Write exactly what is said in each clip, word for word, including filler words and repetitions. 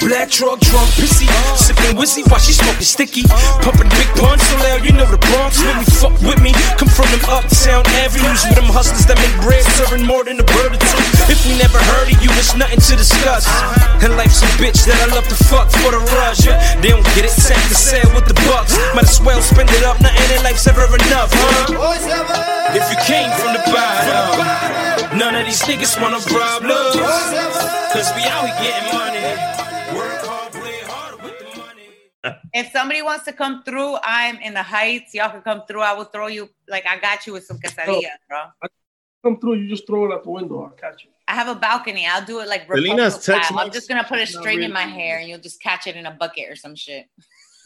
Black truck, drunk, pissy, sipping whiskey while she smoking sticky, pumping big puns so loud, you know the Bronx with me, fuck with me, come from them uptown avenues with them hustlers that make bread, serving more than a bird or two. If we never heard of you, it's nothing to discuss, and life's a bitch that I love to fuck for the rush, they don't get it, sack the sale with the bucks, might as well spend it up, nothing in life's ever enough, huh? If you came from the bottom, none of these niggas wanna rob love, cause we out here getting money. If somebody wants to come through, I'm in the Heights. Y'all can come through. I will throw you, like, I got you with some quesadillas, bro. I come through. You just throw it out the window. I'll catch you. I have a balcony. I'll do it like Selena's text. I'm just going to put a string really in my hair, and you'll just catch it in a bucket or some shit.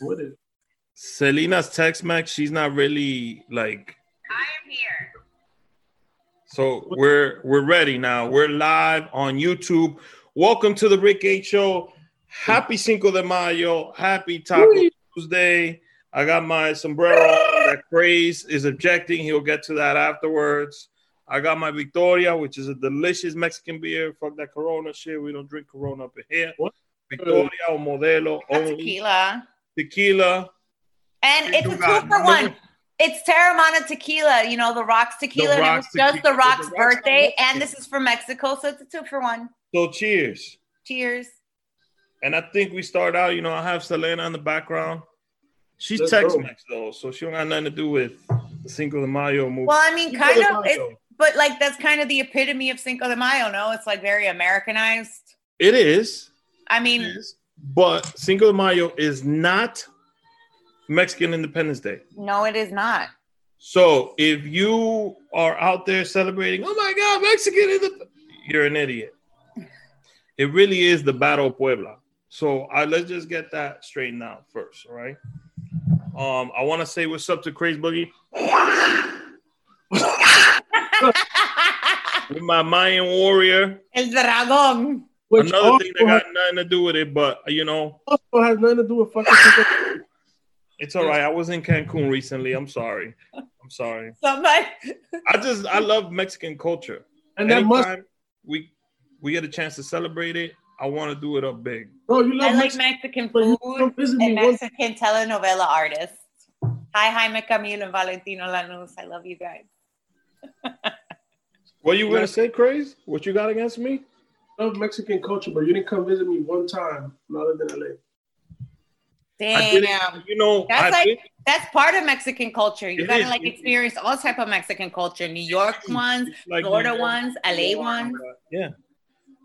What is Selena's text, Max? She's not really, like... I am here. So we're we're ready now. We're live on YouTube. Welcome to the Rick H Show. Happy Cinco de Mayo. Happy Taco Tuesday. I got my sombrero that Craze is objecting. He'll get to that afterwards. I got my Victoria, which is a delicious Mexican beer. Fuck that Corona shit. We don't drink Corona up in here. What? Victoria or Modelo. Only. Tequila. Tequila. And it's a two for one. It's Teramana tequila. You know, the Rock's tequila. The Rock's and it was just the Rock's, the Rock's birthday. And this is from Mexico, so it's a two for one. So cheers. Cheers. And I think we start out, you know, I have Selena in the background. She's Tex-Mex, though, so she don't have nothing to do with the Cinco de Mayo movie. Well, I mean, kind of, it's, but, like, that's kind of the epitome of Cinco de Mayo, no? It's, like, very Americanized. It is. I mean. Is, but Cinco de Mayo is not Mexican Independence Day. No, it is not. So if you are out there celebrating, oh, my God, Mexican Independence, you're an idiot. It really is the Battle of Puebla. So I, let's just get that straightened out first, all right? Um, I want to say what's up to Craze Boogie. With my Mayan warrior. El Dragon. Which Another thing that got has, nothing to do with it, but, you know. Also has nothing to do with fucking It's all right. I was in Cancun recently. I'm sorry. I'm sorry. Somebody. I just, I love Mexican culture. And Anytime that must. We, we get a chance to celebrate it. I want to do it up big. Bro, you love I Mexican, like Mexican food and me Mexican one. Telenovela artists. Hi, Jaime Camilo and Valentino Lanús. I love you guys. What you going to say, Craze? What you got against me? I love Mexican culture, but you didn't come visit me one time. Not in L A. Damn. You know, that's, like, think, that's part of Mexican culture. You got to like experience all type of Mexican culture. New York ones, like Florida ones, L A ones. Yeah.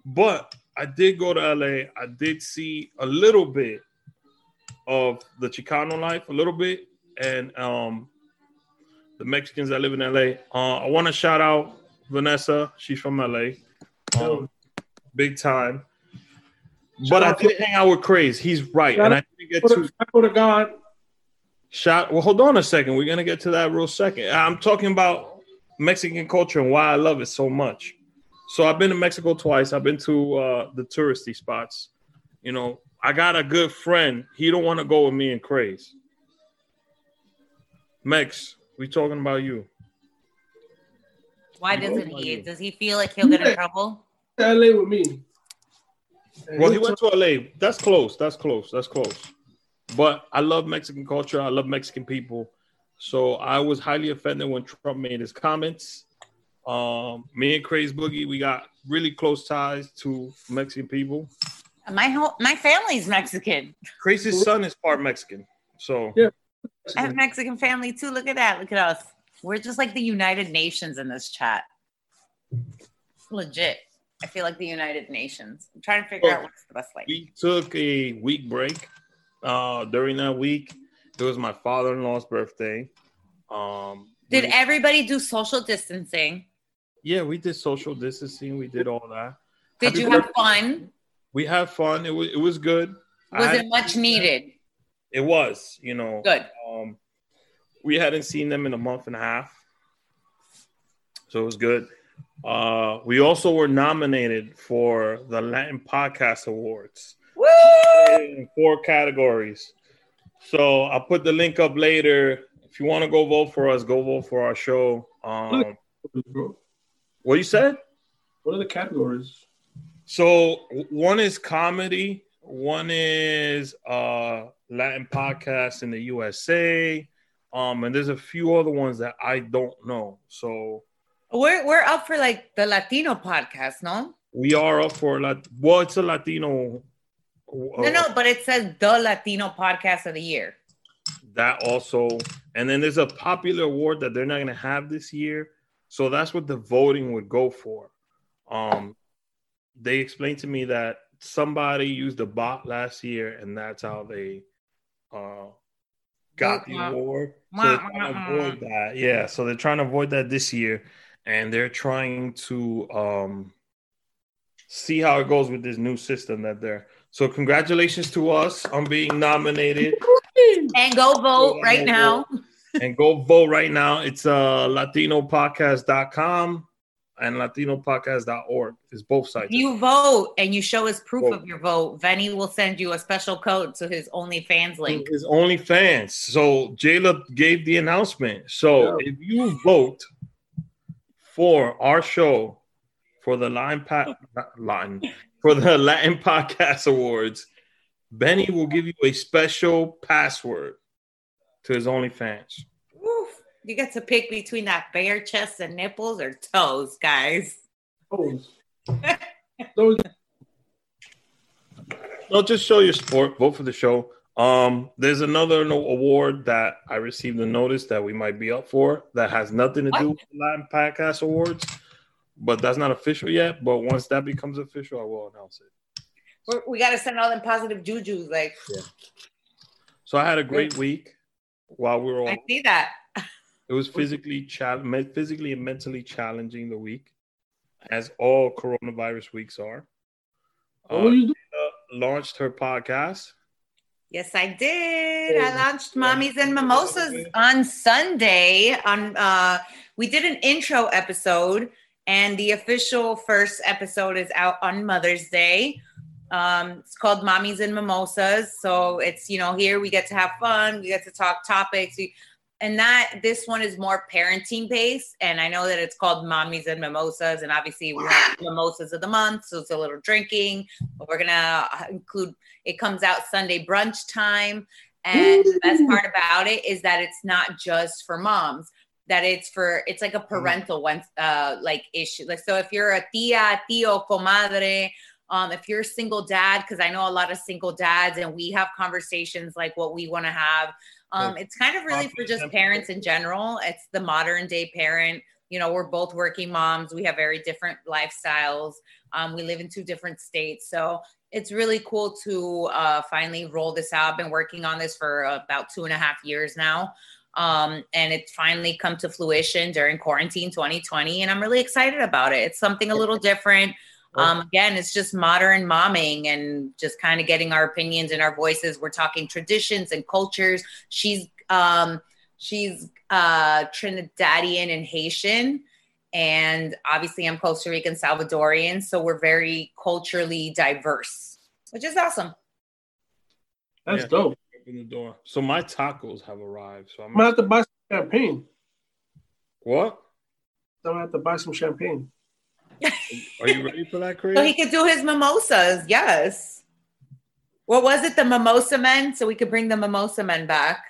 But I did go to L A. I did see a little bit of the Chicano life, a little bit, and um, the Mexicans that live in L A. Uh, I want to shout out Vanessa. She's from L A. Um, big time. But I did hang out with Craze. He's right. And I didn't get to... I go to God. Shout, well, hold on a second. We're going to get to that real second. I'm talking about Mexican culture and why I love it so much. So I've been to Mexico twice. I've been to uh, the touristy spots. You know, I got a good friend. He don't want to go with me and Craze. Mex, we talking about you. Why doesn't he? Does he feel like he'll get in trouble? L A with me. Well, he went to L A. That's close. That's close. That's close. But I love Mexican culture. I love Mexican people. So I was highly offended when Trump made his comments. Um, me and Craze Boogie, we got really close ties to Mexican people. My whole my family's Mexican. Craze's son is part Mexican, so yeah. I have Mexican family too. Look at that! Look at us. We're just like the United Nations in this chat. Legit, I feel like the United Nations. I'm trying to figure so out what's the best way. We took a week break. Uh, during that week, it was my father-in-law's birthday. Um, did we, everybody do social distancing? Yeah, we did social distancing. We did all that. Did Happy you birthday. Have fun? We had fun. It was it was good. Was I it much needed? It was, you know. Good. Um, we hadn't seen them in a month and a half. So it was good. Uh, we also were nominated for the Latin Podcast Awards. Woo! In four categories. So I'll put the link up later. If you want to go vote for us, go vote for our show. Um, what you said? What are the categories? So one is comedy. One is uh, Latin Podcast in the U S A. Um, and there's a few other ones that I don't know. So we're we're up for like the Latino podcast, no? We are up for Lat. Well, it's a Latino. Uh, no, no, but it says the Latino podcast of the year. That also, and then there's a popular award that they're not going to have this year. So that's what the voting would go for. Um, they explained to me that somebody used a bot last year, and that's how they uh, got the award. So they're trying to avoid that. Yeah, so they're trying to avoid that this year, and they're trying to um, see how it goes with this new system that they're. So congratulations to us on being nominated. And go vote right now. And go vote right now. It's uh, latino podcast dot com. And latino podcast dot org is both sides. You vote and you show us proof vote. of your vote. Venny will send you a special code to his OnlyFans link. His OnlyFans. So Jayla gave the announcement. So yeah. If you vote for our show for the Latin pa- Latin, for the Latin Podcast Awards, Benny will give you a special password to his OnlyFans. You get to pick between that bare chest and nipples or toes, guys. Toes. Toes. No, just show your support. Vote for the show. Um, there's another award that I received a notice that we might be up for that has nothing to what? do with the Latin Podcast Awards, but that's not official yet. But once that becomes official, I will announce it. We're, we got to send all them positive jujus. Like. Yeah. So I had a great week while we were on. I see that. It was physically chal- physically and mentally challenging the week, as all coronavirus weeks are. Uh, oh, you launched her podcast. Yes, I did. I launched Mommies and Mimosas on Sunday. On uh, we did an intro episode, and the official first episode is out on Mother's Day. Um, it's called Mommies and Mimosas. So it's, you know, here we get to have fun. We get to talk topics. We, And that this one is more parenting based. And I know that it's called Mommies and Mimosas. And obviously we have mimosas of the month. So it's a little drinking. But we're going to include, it comes out Sunday brunch time. And the best part about it is that it's not just for moms. That it's for, it's like a parental one, uh, like issue. Like, so if you're a tia, tio, comadre, um, if you're a single dad, because I know a lot of single dads and we have conversations like what we want to have. Um, it's kind of really for just parents in general. It's the modern day parent. You know, we're both working moms. We have very different lifestyles. Um, we live in two different states. So it's really cool to uh, finally roll this out. I've been working on this for about two and a half years now. Um, and it's finally come to fruition during quarantine twenty twenty. And I'm really excited about it. It's something a little different. Um, again, it's just modern momming and just kind of getting our opinions and our voices. We're talking traditions and cultures. She's um, she's uh, Trinidadian and Haitian. And obviously I'm Costa Rican, Salvadorian. So we're very culturally diverse, which is awesome. That's yeah, dope. Open the door. So my tacos have arrived. So I'm going to have to buy some champagne. What? I'm going to have to buy some champagne. Are you ready for that, Craze? So he could do his mimosas. Yes. What was it? The mimosa men? So we could bring the mimosa men back.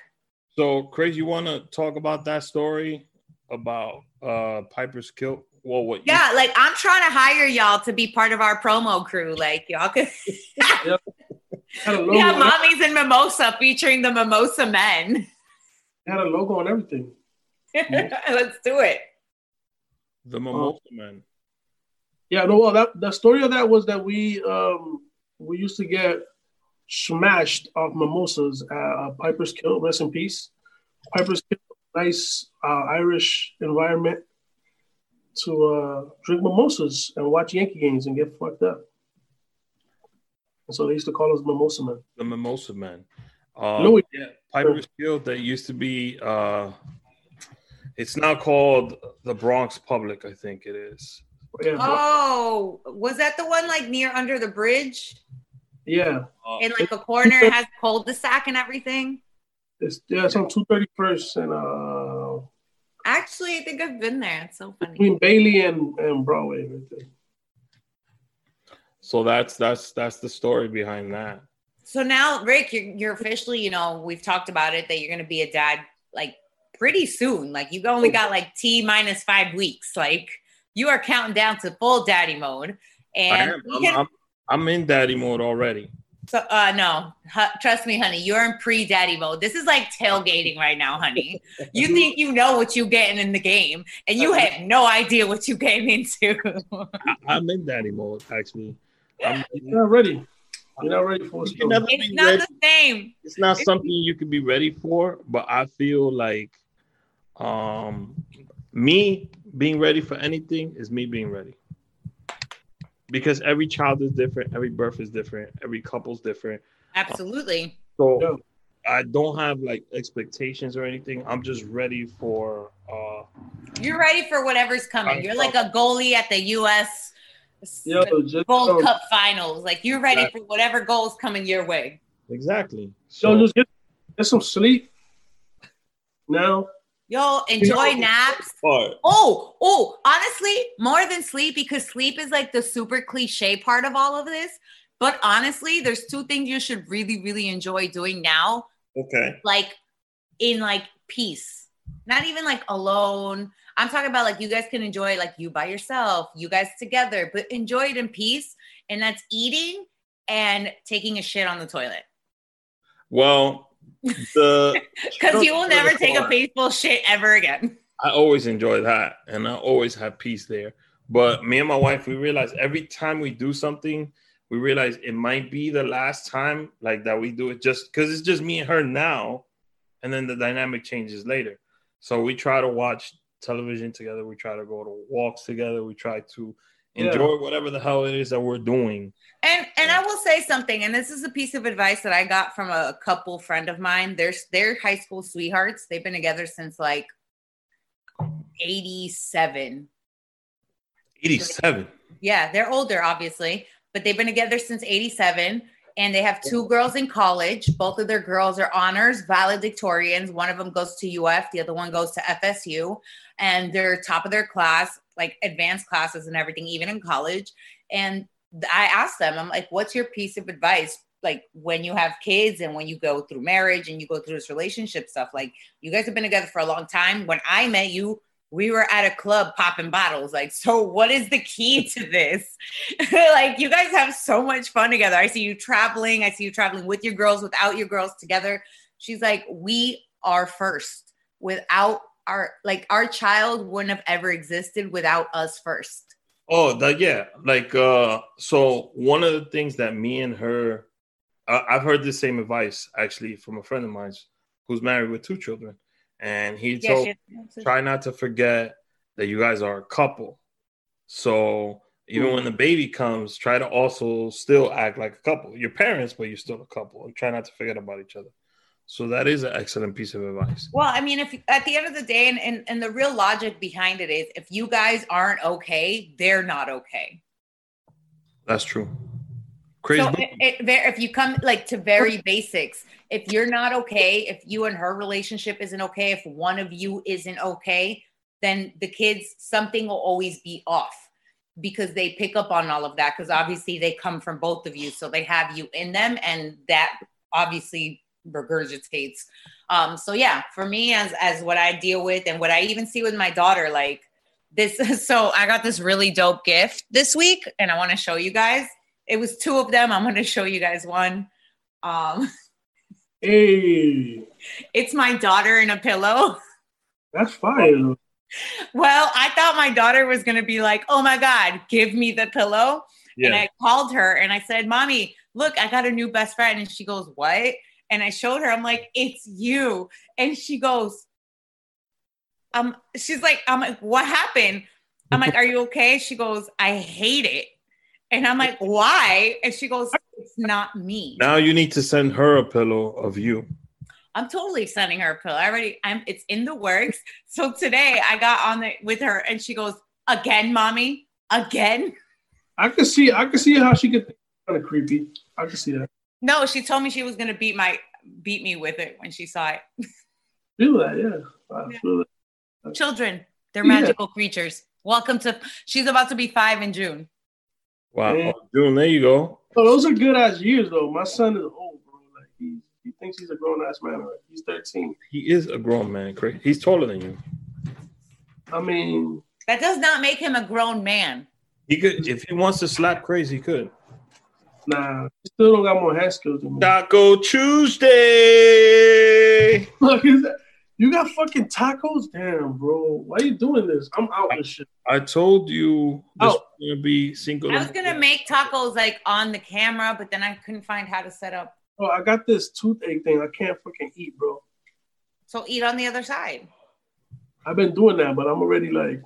So, Craze, you want to talk about that story about uh, Piper's Kilt? Well, what? Yeah, you- like I'm trying to hire y'all to be part of our promo crew. Like y'all could. Yeah, Mommies and Mimosa featuring the mimosa men. It had a logo and everything. Let's do it. The mimosa oh. men. Yeah, no, well, that, the story of that was that we um, we used to get smashed off mimosas at uh, Piper's Kilt, rest in peace. Piper's Kilt, nice uh, Irish environment to uh, drink mimosas and watch Yankee games and get fucked up. And so they used to call us mimosa men. The mimosa men. Uh, no, we- yeah, Piper's Kilt, that used to be, uh, it's now called the Bronx Public, I think it is. Yeah. Oh, was that the one like near under the bridge? Yeah. In like a corner, it has cul-de-sac and everything. It's, yeah, it's on two thirty-first and uh. Actually, I think I've been there. It's so funny. Between Bailey and, and Broadway, right there. So that's that's that's the story behind that. So now, Rick, you're, you're officially, you know, we've talked about it that you're gonna be a dad like pretty soon. Like you've only got like T minus five weeks. Like you are counting down to full daddy mode. And I am. I'm, can... I'm, I'm in daddy mode already. So uh, no, H- trust me, honey, you're in pre-daddy mode. This is like tailgating right now, honey. You think you know what you're getting in the game, and you have no idea what you came into. I- I'm in daddy mode, actually. I'm you're not ready. You're not ready for it. It's not ready. The same. It's not something you can be ready for, but I feel like um, me being ready for anything is me being ready. Because every child is different, every birth is different, every couple's different. Absolutely. Um, so yeah. I don't have like expectations or anything. I'm just ready for. Uh, You're ready for whatever's coming. I'm You're tough. like a goalie at the U S Yo, Gold Cup finals. Like you're ready exactly. for whatever goals coming your way. Exactly. So, so just get, get some sleep now. Yo, enjoy naps. Oh, oh, honestly, more than sleep, because sleep is like the super cliche part of all of this. But honestly, there's two things you should really, really enjoy doing now. Okay. Like in like peace, not even like alone. I'm talking about like you guys can enjoy like you by yourself, you guys together, but enjoy it in peace. And that's eating and taking a shit on the toilet. Well, the because you will never take a peaceful shit ever again. I always enjoy that, and I always have peace there. But me and my wife, we realize every time we do something, we realize it might be the last time like that we do it, just because it's just me and her now, and then the dynamic changes later. So we try to watch television together, we try to go to walks together, we try to enjoy yeah. whatever the hell it is that we're doing. And and I will say something, and this is a piece of advice that I got from a couple friend of mine. They're, they're high school sweethearts. They've been together since like eighty-seven. eighty-seven? Yeah, they're older, obviously. But they've been together since eighty-seven. And they have two girls in college. Both of their girls are honors valedictorians. One of them goes to U F. The other one goes to F S U. And they're top of their class, like advanced classes and everything, even in college. And I asked them, I'm like, what's your piece of advice? Like when you have kids and when you go through marriage and you go through this relationship stuff, like you guys have been together for a long time. When I met you, we were at a club popping bottles. Like, so what is the key to this? Like you guys have so much fun together. I see you traveling. I see you traveling with your girls, without your girls together. She's like, we are first. Without our, like our child wouldn't have ever existed without us first. Oh, that, yeah. Like, uh, so one of the things that me and her, uh, I've heard the same advice actually from a friend of mine who's married with two children. And he yeah, told, she- try not to forget that you guys are a couple. So even mm-hmm. when the baby comes, try to also still act like a couple. You're parents, but you're still a couple. And try not to forget about each other. So that is an excellent piece of advice. Well, I mean, if at the end of the day, and, and, and the real logic behind it is if you guys aren't okay, they're not okay. That's true. Crazy. So it, it, if you come like to very basics, if you're not okay, if you and her relationship isn't okay, if one of you isn't okay, then the kids, something will always be off. Because they pick up on all of that. Because obviously they come from both of you. So they have you in them. And that obviously regurgitates. Um, so yeah, for me as as what I deal with and what I even see with my daughter, like this. So I got this really dope gift this week and I want to show you guys. It was two of them. I'm going to show you guys one. Um, hey, it's my daughter in a pillow. That's fine. Well, I thought my daughter was going to be like, oh my God, give me the pillow. Yeah. And I called her and I said, Mommy, look, I got a new best friend. And she goes, what? And I showed her, I'm like, it's you. And she goes, um, she's like, I'm like, what happened? I'm like, are you okay? She goes, I hate it. And I'm like, why? And she goes, it's not me. Now you need to send her a pillow of you. I'm totally sending her a pillow. I already, I'm, it's in the works. So today I got on the, with her and she goes, again, Mommy, again. I could see, I could see how she could think it's kind of creepy. I could see that. No, she told me she was going to beat my beat me with it when she saw it. Do that, yeah. Absolutely. Yeah. Children, they're magical yeah. creatures. Welcome to, she's about to be five in June. Wow, yeah. June, there you go. Oh, those are good ass years though. My son is old, bro. Like he, he thinks he's a grown ass man. Right? He's thirteen. He is a grown man, Craig. He's taller than you. I mean, that does not make him a grown man. He could, if he wants to slap Craze, he could. Nah, he still don't got more hand skills than me. Taco Tuesday. Look, is that, you got fucking tacos? Damn, bro. Why are you doing this? I'm out I, with shit. I told you this oh. was going to be Cinco de Mayo. I was going to make tacos like on the camera, but then I couldn't find how to set up. Oh, I got this toothache thing. I can't fucking eat, bro. So eat on the other side. I've been doing that, but I'm already like,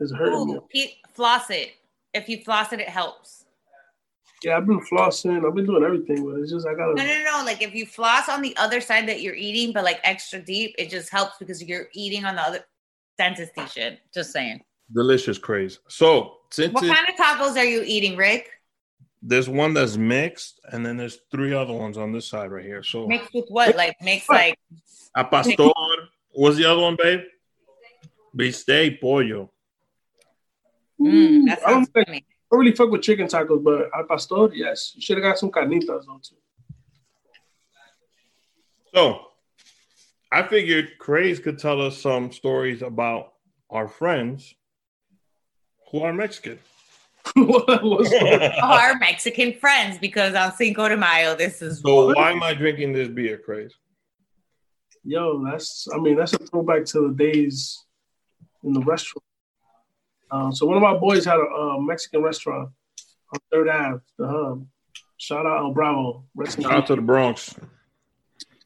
it's hurting Ooh, me. Floss it. If you floss it, it helps. Yeah, I've been flossing. I've been doing everything, but it's just I gotta. No, no, no. Like if you floss on the other side that you're eating, but like extra deep, it just helps because you're eating on the other dentist-y shit. Just saying. Delicious, Craze. So, since what it, kind of tacos are you eating, Rick? There's one that's mixed, and then there's three other ones on this side right here. So mixed with what? Like mixed like. A pastor. What's the other one, babe? Bistec pollo. Mm, that I, don't think, I don't really fuck with chicken tacos, but al pastor, yes. You should have got some carnitas on too. So, I figured Craze could tell us some stories about our friends who are Mexican. Our Mexican friends, because on Cinco de Mayo, this is... So what? Why am I drinking this beer, Craze? Yo, that's, I mean, that's a throwback to the days in the restaurant. Um, so one of my boys had a, a Mexican restaurant on Third Avenue, the Hub. Shout out El Bravo. Shout out to the Bronx.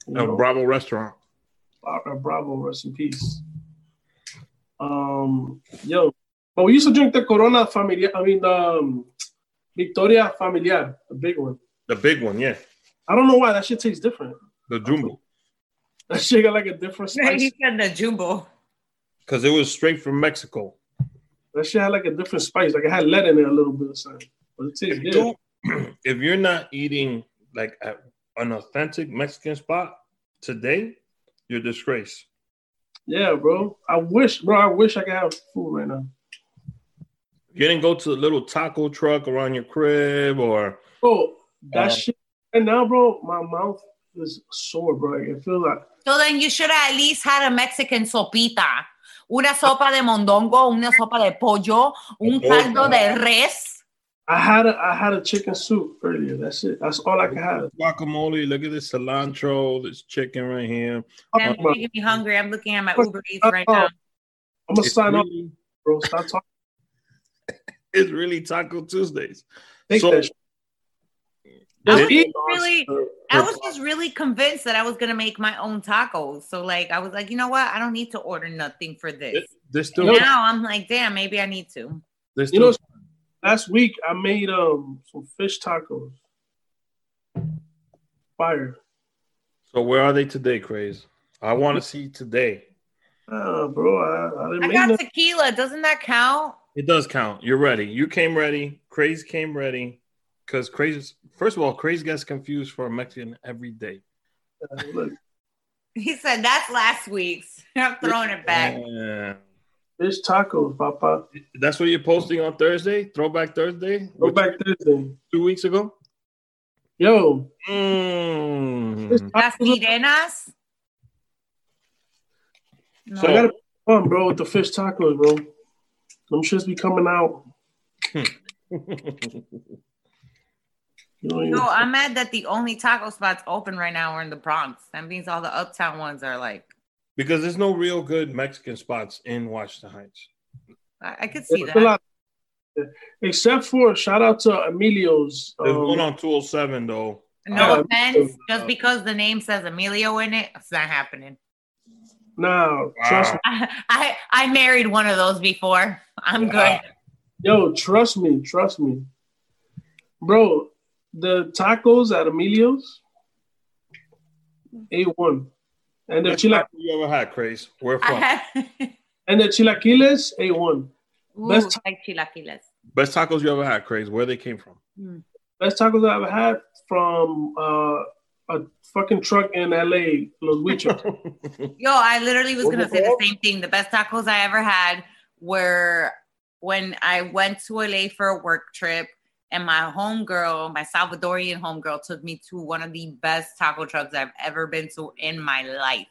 You El know, Bravo restaurant. El Bravo, rest in peace. Um, yo, but we used to drink the Corona Familiar, I mean, um, Victoria Familiar, the big one. The big one, yeah. I don't know why. That shit tastes different. The Jumbo. That shit got like a different spice. Yeah, he said the Jumbo. Because it was straight from Mexico. That shit had like a different spice. Like it had lead in it a little bit or something. But it tastes good. You, if you're not eating like at an authentic Mexican spot today, you're disgraced. Yeah, bro. I wish, bro, I wish I could have food right now. You didn't go to the little taco truck around your crib or... Bro, that uh, shit. And now, bro, my mouth is sore, bro. I feel like... So then you should have at least had a Mexican sopita. Una sopa de mondongo, una sopa de pollo, un caldo de res. I had a, I had a chicken soup earlier. That's it. That's all I could have. Guacamole. Look at this cilantro. This chicken right here. Man, you're making me hungry. I'm looking at my Uber Eats right now. I'm going to sign really, up, bro. Stop talking. It's really Taco Tuesdays. Take so, that shit. I was, just really, I was just really convinced that I was going to make my own tacos. So, like, I was like, you know what? I don't need to order nothing for this. There's still now time. I'm like, damn, maybe I need to. You know, time. Last week I made um some fish tacos. Fire. So, where are they today, Craze? I want to see today. Oh, uh, bro. I, I, didn't I got nothing. Tequila. Doesn't that count? It does count. You're ready. You came ready. Craze came ready. Because Craze, first of all, Craze gets confused for a Mexican every day. Uh, he said, that's last week's. I'm throwing it back. Yeah. Fish tacos, Papa. That's what you're posting on Thursday? Throwback Thursday? Throwback Thursday. Two weeks ago? Yo. Mm. Las Sirenas? No. So I got to be on, bro, with the fish tacos, bro. Them shits be coming out. No, I'm mad that the only taco spots open right now are in the Bronx. That means all the uptown ones are like... Because there's no real good Mexican spots in Washington Heights. I, I could see that. Except for, shout out to Emilio's. There's um, one on two oh seven, though. No uh, offense, just because the name says Emilio in it, it's not happening. No, wow. Trust me. I, I, I married one of those before. I'm wow. good. Yo, trust me, trust me. Bro... The tacos at Emilio's, A one. And the chilaquiles. You ever had, Craze? Where from? And the chilaquiles, A one. Ooh, best, ta- like chilaquiles. Best tacos you ever had, Craze? Where they came from? Mm. Best tacos I ever had from uh, a fucking truck in L A, Los Huichos. Yo, I literally was going to say the same thing. The best tacos I ever had were when I went to L A for a work trip, and my homegirl, my Salvadorian homegirl, took me to one of the best taco trucks I've ever been to in my life.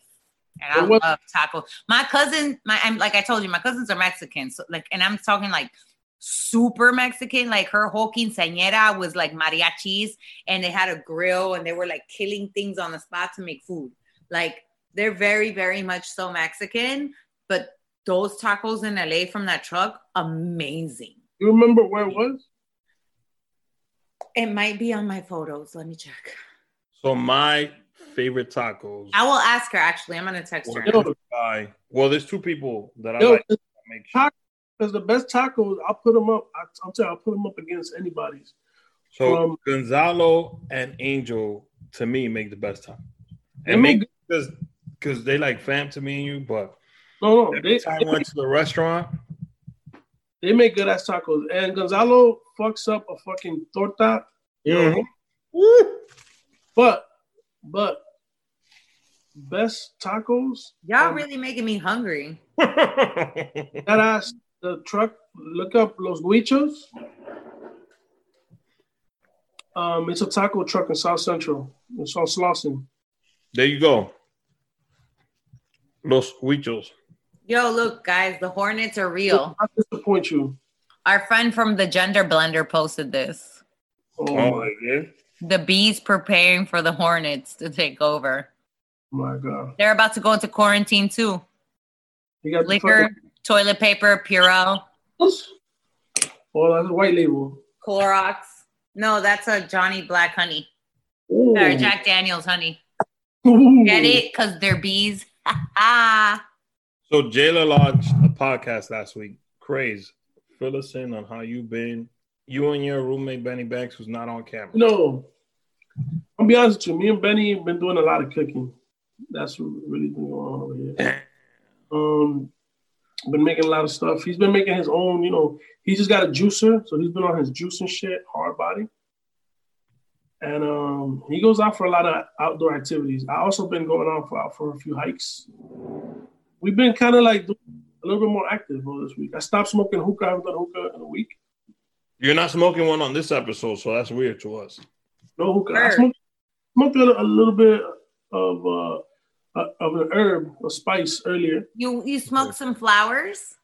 And I what? love tacos. My cousin, my I'm like I told you, my cousins are Mexican. So like, and I'm talking like super Mexican. Like her whole quinceañera was like mariachis, and they had a grill, and they were like killing things on the spot to make food. Like they're very, very much so Mexican. But those tacos in L A from that truck, amazing. You remember where it was? It might be on my photos. Let me check. So my favorite tacos. I will ask her, actually. I'm going to text well, her. I, well, there's two people that I Yo, like. Because sure. the best tacos, I'll put them up. I, I'm telling you, I'll put them up against anybody's. So um, Gonzalo and Angel, to me, make the best tacos. And make because they like fam to me and you, but no, no, every they, time I went to the restaurant. They make good ass tacos. And Gonzalo fucks up a fucking torta. Mm-hmm. Woo. But, but, best tacos. Y'all really making me hungry. That ass, the truck, look up Los Huichos. Um, it's a taco truck in South Central. In South Slauson. There you go. Los Huichos. Yo, look, guys, the Hornets are real. I disappoint you. Our friend from the Gender Blender posted this. Oh, oh my God. The Bees preparing for the Hornets to take over. Oh my God. They're about to go into quarantine, too. You got liquor, toilet paper, Purell. Oh, that's a white label. Clorox. No, that's a Johnny Black honey. Ooh. Or Jack Daniels honey. Ooh. Get it? Because they're bees. Ha ha. So Jayla launched a podcast last week. Craze, fill us in on how you've been. You and your roommate Benny Banks was not on camera. No, I'll be honest with you. Me and Benny have been doing a lot of cooking. That's what really been going on over here. Um, been making a lot of stuff. He's been making his own. You know, he just got a juicer, so he's been on his juice and shit, hard body. And um, he goes out for a lot of outdoor activities. I also been going out for out for a few hikes. We've been kind of like a little bit more active all this week. I stopped smoking hookah. I haven't done hookah in a week. You're not smoking one on this episode, so that's weird to us. No hookah. Herb. I smoked, smoked a little bit of uh, of an herb, a spice earlier. You you smoked some flowers?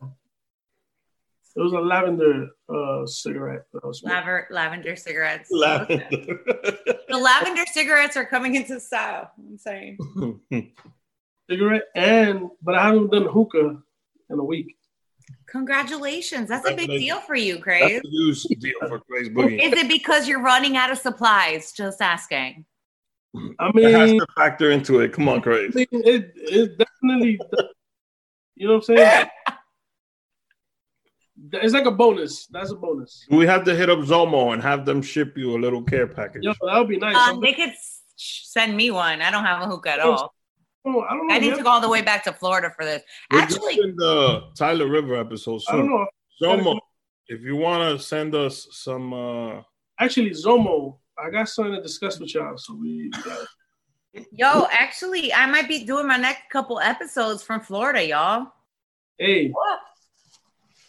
It was a lavender uh, cigarette. That I was Laver- lavender cigarettes. Lavender. Okay. The lavender cigarettes are coming into style. I'm saying. Cigarette and but I haven't done hookah in a week. Congratulations. That's Congratulations. a big deal for you, Craze. That's a huge deal for Craze Boogie. Is it because you're running out of supplies? Just asking. I mean, it has to factor into it. Come on, Craze. It, it, it definitely you know what I'm saying? It's like a bonus. That's a bonus. We have to hit up Zomo and have them ship you a little care package. Yo, that would be nice. Um, they could send me one. I don't have a hookah at all. Oh, I, don't know I need to go all the way back to Florida for this. We're Actually, in the Tyler River episode. So, I don't know. Zomo, if you want to send us some, uh... actually, Zomo, I got something to discuss with y'all. So we. Yo, actually, I might be doing my next couple episodes from Florida, y'all. Hey, what?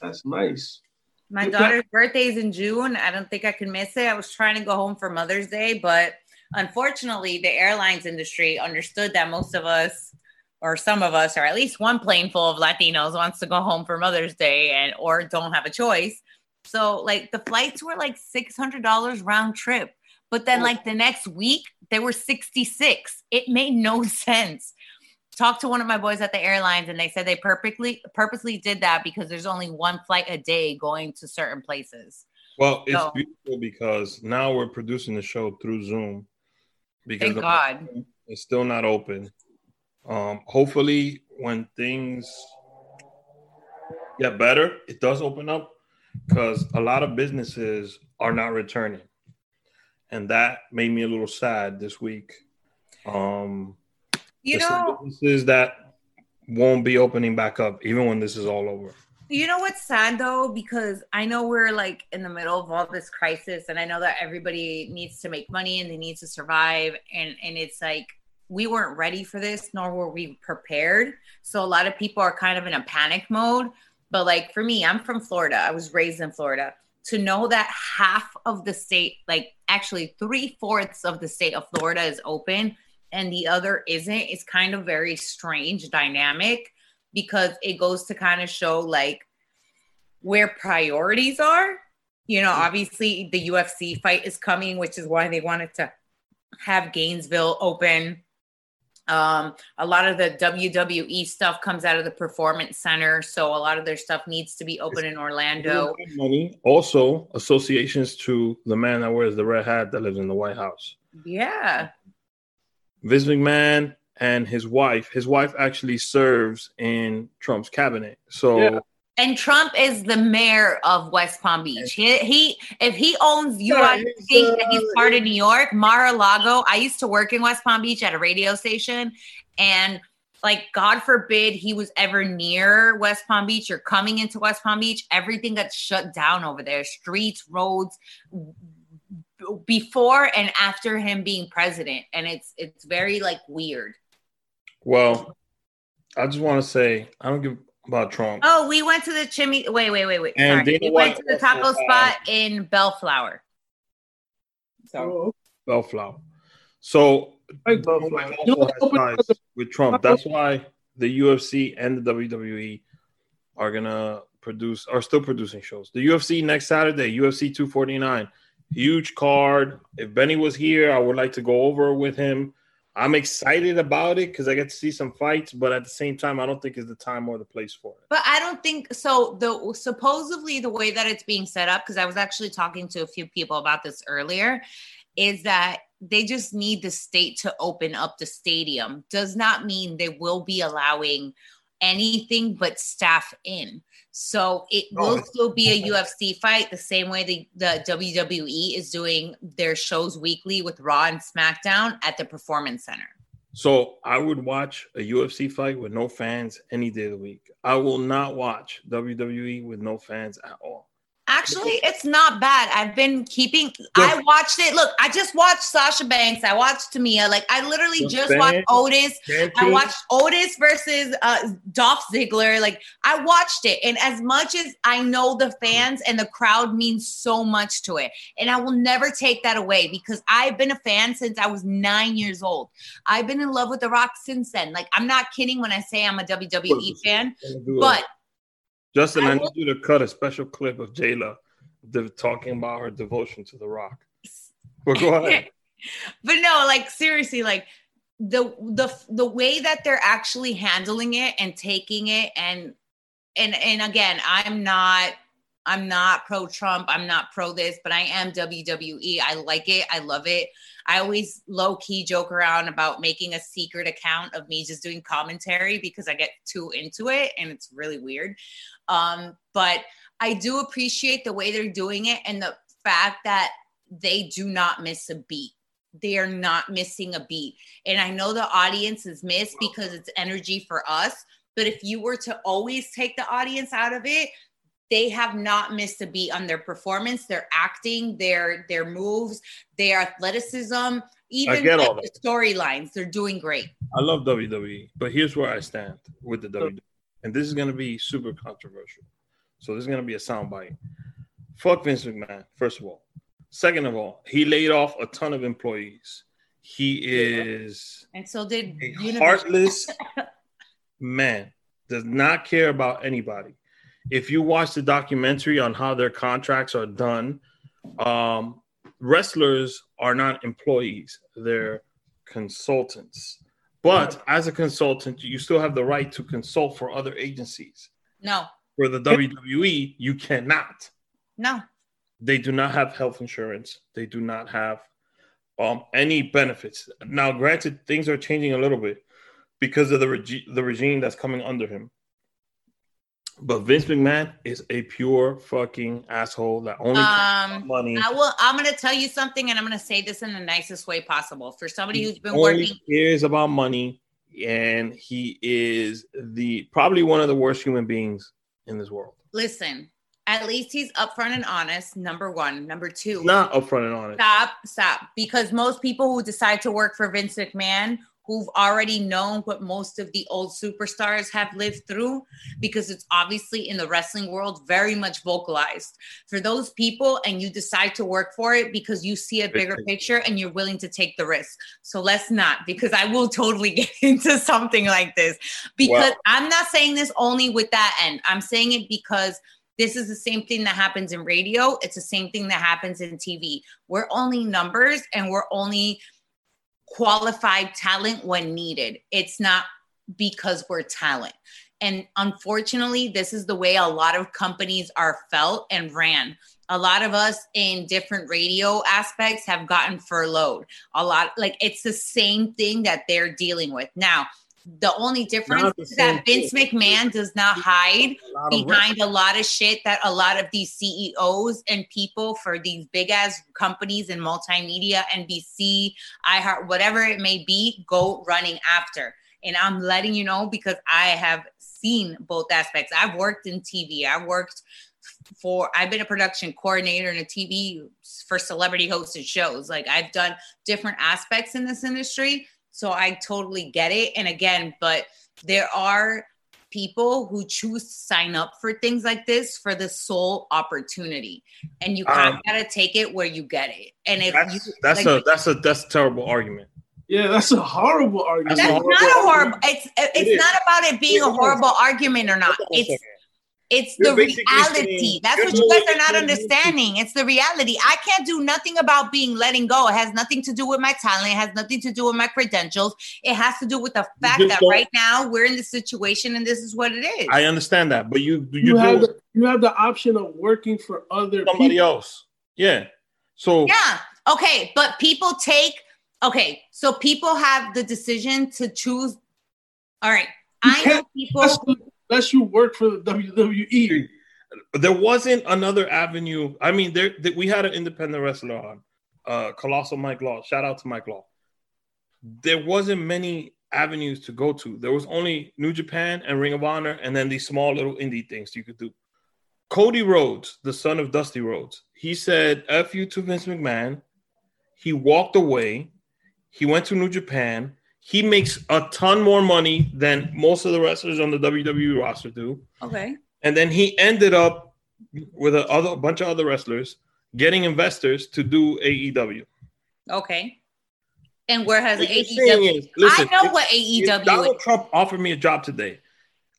That's nice. My What's daughter's that? birthday is in June. I don't think I can miss it. I was trying to go home for Mother's Day, but. Unfortunately, the airlines industry understood that most of us, or some of us, or at least one plane full of Latinos wants to go home for Mother's Day and or don't have a choice. So, like, the flights were like six hundred dollars round trip. But then, like, the next week, they were sixty-six. It made no sense. Talked to one of my boys at the airlines, and they said they perfectly, purposely did that because there's only one flight a day going to certain places. Well, it's so beautiful because now we're producing the show through Zoom. Because Thank God. It's still not open. Um, hopefully, when things get better, it does open up because a lot of businesses are not returning. And that made me a little sad this week. Um, you know, businesses that won't be opening back up even when this is all over. You know what's sad, though? Because I know we're, like, in the middle of all this crisis, and I know that everybody needs to make money and they need to survive. And, and it's like, we weren't ready for this, nor were we prepared. So a lot of people are kind of in a panic mode. But, like, for me, I'm from Florida. I was raised in Florida. To know that half of the state, like, actually three-fourths of the state of Florida is open and the other isn't, is kind of very strange dynamic, because it goes to kind of show, like, where priorities are. You know, obviously the U F C fight is coming, which is why they wanted to have Gainesville open. Um, a lot of the W W E stuff comes out of the Performance Center, so a lot of their stuff needs to be open in Orlando. Money. Also, associations to the man that wears the red hat that lives in the White House. Yeah. Vince McMahon and his wife. His wife actually serves in Trump's cabinet. So, yeah. And Trump is the mayor of West Palm Beach. He, he if he owns U F C yeah, and he's part of New York, Mar-a-Lago. I used to work in West Palm Beach at a radio station, and, like, God forbid he was ever near West Palm Beach or coming into West Palm Beach. Everything got shut down over there. Streets, roads, before and after him being president. And it's it's very, like, weird. Well, I just want to say, I don't give about Trump. Oh, we went to the chimney. Wait, wait, wait, wait. And Sorry. We went to the taco spot in Bellflower. So Bellflower. So like Bellflower also has ties with Trump. That's why the U F C and the W W E are gonna produce, are still producing shows. The U F C next Saturday, U F C two forty-nine, huge card. If Benny was here, I would like to go over with him. I'm excited about it because I get to see some fights, but at the same time, I don't think it's the time or the place for it. But I don't think so. The supposedly the way that it's being set up, because I was actually talking to a few people about this earlier, is that they just need the state to open up the stadium. Does not mean they will be allowing anything but staff in. So it will still be a U F C fight the same way the, the W W E is doing their shows weekly with Raw and SmackDown at the Performance Center. So I would watch a U F C fight with no fans any day of the week. I will not watch W W E with no fans at all. Actually, it's not bad. I've been keeping – I watched it. Look, I just watched Sasha Banks. I watched Tamina. Like, I literally just watched Otis. I watched Otis versus uh, Dolph Ziggler. Like, I watched it. And as much as I know the fans and the crowd means so much to it, and I will never take that away because I've been a fan since I was nine years old. I've been in love with The Rock since then. Like, I'm not kidding when I say I'm a W W E fan, but – Justin, I, I need you to cut a special clip of Jayla de- talking about her devotion to The Rock. But go ahead. But no, like, seriously, like the the the way that they're actually handling it and taking it, and and and again, I'm not I'm not pro Trump. I'm not pro this, but I am W W E. I like it. I love it. I always low key joke around about making a secret account of me just doing commentary because I get too into it and it's really weird. Um, but I do appreciate the way they're doing it and the fact that they do not miss a beat. They are not missing a beat. And I know the audience is missed because it's energy for us. But if you were to always take the audience out of it, they have not missed a beat on their performance, their acting, their their moves, their athleticism, even the storylines. They're doing great. I love W W E, but here's where I stand with the W W E. And this is going to be super controversial. So this is going to be a soundbite. Fuck Vince McMahon, first of all. Second of all, he laid off a ton of employees. He is and so did a Universal. Heartless man. Does not care about anybody. If you watch the documentary on how their contracts are done, um, wrestlers are not employees. They're consultants. But as a consultant, you still have the right to consult for other agencies. No. For the W W E, you cannot. No. They do not have health insurance. They do not have um, any benefits. Now, granted, things are changing a little bit because of the reg- the regime that's coming under him. But Vince McMahon is a pure fucking asshole that only cares um, about money. I will. I'm going to tell you something, and I'm going to say this in the nicest way possible. For somebody who's been only working, cares about money, and he is the probably one of the worst human beings in this world. Listen, at least he's upfront and honest, number one. Number two. Not upfront and honest. Stop, stop. Because most people who decide to work for Vince McMahon, who've already known what most of the old superstars have lived through, because it's obviously in the wrestling world very much vocalized. For those people, and you decide to work for it because you see a bigger picture and you're willing to take the risk. So let's not, because I will totally get into something like this. Because wow. I'm not saying this only with that end. I'm saying it because this is the same thing that happens in radio. It's the same thing that happens in T V. We're only numbers and we're only qualified talent when needed. It's not because we're talent. And unfortunately, this is the way a lot of companies are felt and ran. A lot of us in different radio aspects have gotten furloughed. A lot, like it's the same thing that they're dealing with. Now, the only difference is that Vince McMahon does not hide behind a lot of shit that a lot of these C E Os and people for these big ass companies in multimedia, N B C, iHeart, whatever it may be, go running after. And I'm letting you know because I have seen both aspects. I've worked in T V. I've worked for, I've been a production coordinator and a T V for celebrity hosted shows. Like I've done different aspects in this industry. So I totally get it. And again, but there are people who choose to sign up for things like this for the sole opportunity, and you kind of um, gotta take it where you get it. And if that's, you, that's like, a that's a that's a terrible argument. Yeah, that's a horrible argument. That's, that's a horrible not a horrible. Argument. It's it's it not about it being it a horrible argument or not. It's it's you're the reality. Saying, that's what you guys are not understanding. It's the reality. I can't do nothing about being letting go. It has nothing to do with my talent. It has nothing to do with my credentials. It has to do with the fact that right now we're in this situation and this is what it is. I understand that, but you you, you have the, you have the option of working for other somebody people. else. Yeah. So yeah. Okay, but people take okay. So people have the decision to choose. All right, I know people. Unless you work for the W W E. There wasn't another avenue. I mean, there, there we had an independent wrestler on, uh, Colossal Mike Law. Shout out to Mike Law. There wasn't many avenues to go to. There was only New Japan and Ring of Honor and then these small little indie things you could do. Cody Rhodes, the son of Dusty Rhodes, he said, F you to Vince McMahon. He walked away. He went to New Japan. He makes a ton more money than most of the wrestlers on the W W E roster do. Okay. And then he ended up with a, other, a bunch of other wrestlers getting investors to do A E W. Okay. And where has A E W? Is, listen, I know if, what A E W is. Donald Trump offered me a job today.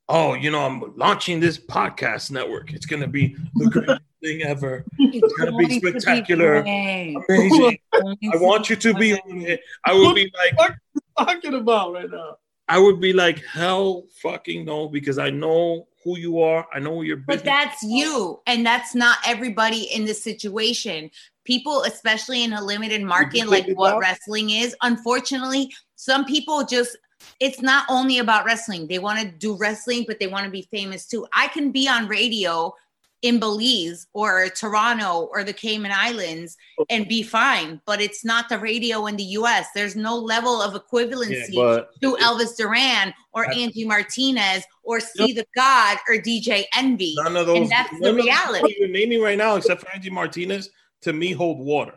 Oh, you know, I'm launching this podcast network. It's going to be the greatest thing ever. It's going to be spectacular. Be amazing. I want you to be on it. I would be like... talking about right now. I would be like, hell fucking no, because I know who you are. I know who your business. But that's you, and that's not everybody in this situation. People, especially in a limited market like what out? wrestling is, unfortunately, some people just, it's not only about wrestling. They want to do wrestling, but they want to be famous too. I can be on radio in Belize or Toronto or the Cayman Islands and be fine, but it's not the radio in the U S. There's no level of equivalency yeah, to Elvis Duran or I, Angie Martinez or See the God or D J Envy. None of those, and that's the reality. You're naming right now, except for Angie Martinez, to me hold water.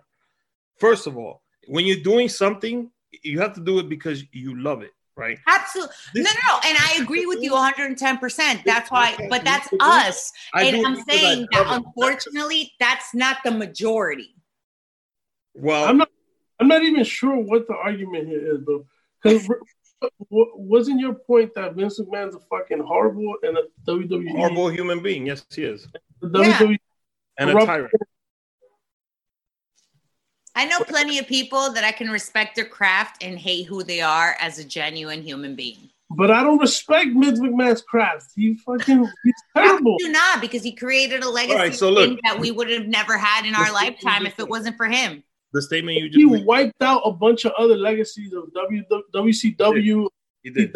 First of all, when you're doing something, you have to do it because you love it. Right. Absolutely. This, no, no, no. And I agree with you one hundred ten percent. That's why, but that's us. And I'm saying that unfortunately, that's not the majority. Well, I'm not I'm not even sure what the argument here is, though. Because wasn't your point that Vince McMahon's a fucking horrible and a W W E? Horrible human being. Yes, he is. The W W E yeah. And a tyrant. I know plenty of people that I can respect their craft and hate who they are as a genuine human being. But I don't respect Vince McMahon's craft. He fucking, he's terrible. I do not, because he created a legacy right, so thing that we would have never had in our lifetime if it wasn't for him. The statement you just He made. wiped out a bunch of other legacies of W C W. He did.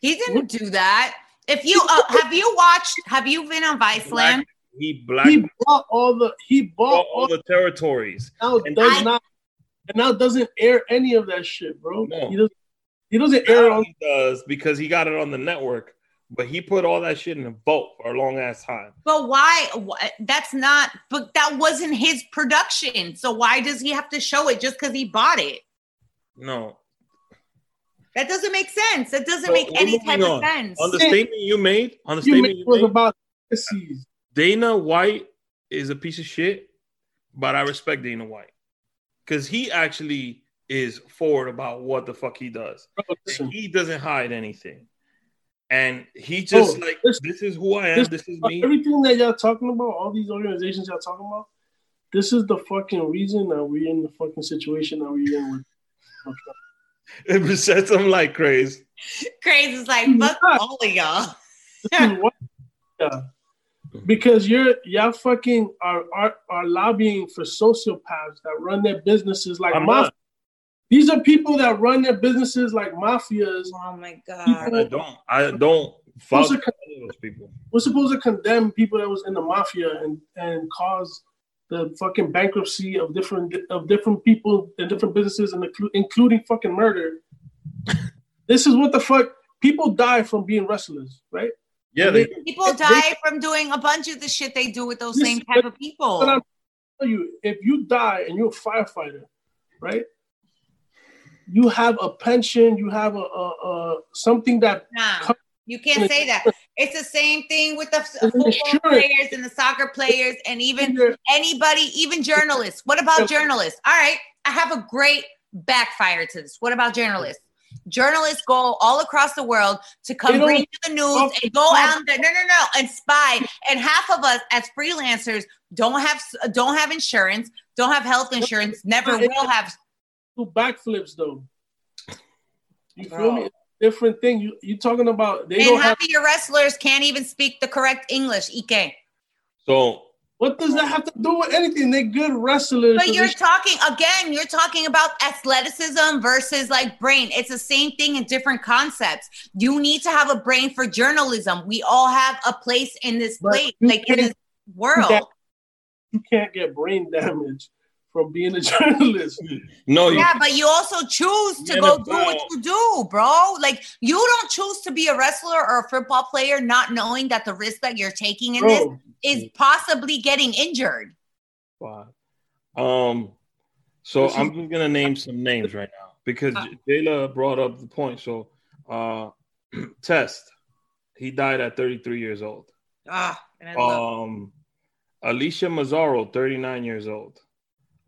He didn't do that. If you uh, have you watched, have you been on Viceland? He black. He bought all the. He bought all, all the territories. Now and does I, not. And now doesn't air any of that shit, bro. No. He doesn't. He doesn't now air. He on, does because he got it on the network. But he put all that shit in a vault for a long ass time. But why? That's not, but that wasn't his production. So why does he have to show it just because he bought it? No. That doesn't make sense. That doesn't so make any type on. of sense. On the statement you made, on the you statement made you made, about Dana White is a piece of shit, but I respect Dana White because he actually is forward about what the fuck he does. And he doesn't hide anything. And he just oh, like, this, this is who I am. This, this is me. Everything that y'all talking about, all these organizations y'all talking about, this is the fucking reason that we're in the fucking situation that we're in with. It resets them like Craze. Craze is like, fuck all of y'all. Yeah. Because you're y'all fucking are, are are lobbying for sociopaths that run their businesses like mafia. These are people that run their businesses like mafias. Oh my god! I don't. I don't. Fuck those people. We're supposed to condemn people that was in the mafia and and cause the fucking bankruptcy of different of different people and different businesses, and including fucking murder. This is what the fuck people die from being wrestlers, right? Yeah, they, people die they, from doing a bunch of the shit they do with those this, same type of people. But I'm telling you, if you die and you're a firefighter, right? You have a pension. You have a, a, a something that. Nah, you can't say that. It's the same thing with the football insurance. players and the soccer players and even anybody, even journalists. What about journalists? All right, I have a great backfire to this. What about journalists? Journalists go all across the world to come bring you the news and go out there. No, no, no, and spy. And half of us as freelancers don't have don't have insurance, don't have health insurance, never will have. Backflips though, you feel me? Different thing. You you talking about? They and don't half have, of your wrestlers can't even speak the correct English. Ike. So what does that have to do with anything? They're good wrestlers. But you're talking again. You're talking about athleticism versus like brain. It's the same thing in different concepts. You need to have a brain for journalism. We all have a place in this place, like in this world. That, you can't get brain damage from being a journalist. No, yeah, you, but you also choose to go do what you do, bro. Like, you don't choose to be a wrestler or a football player not knowing that the risk that you're taking in bro. this is possibly getting injured. Wow. Um, so is, I'm just gonna name some names right now because uh, Jayla brought up the point. So, uh, Test, he died at thirty-three years old. Ah, and I love um, him. Alicia Mazzaro, thirty-nine years old.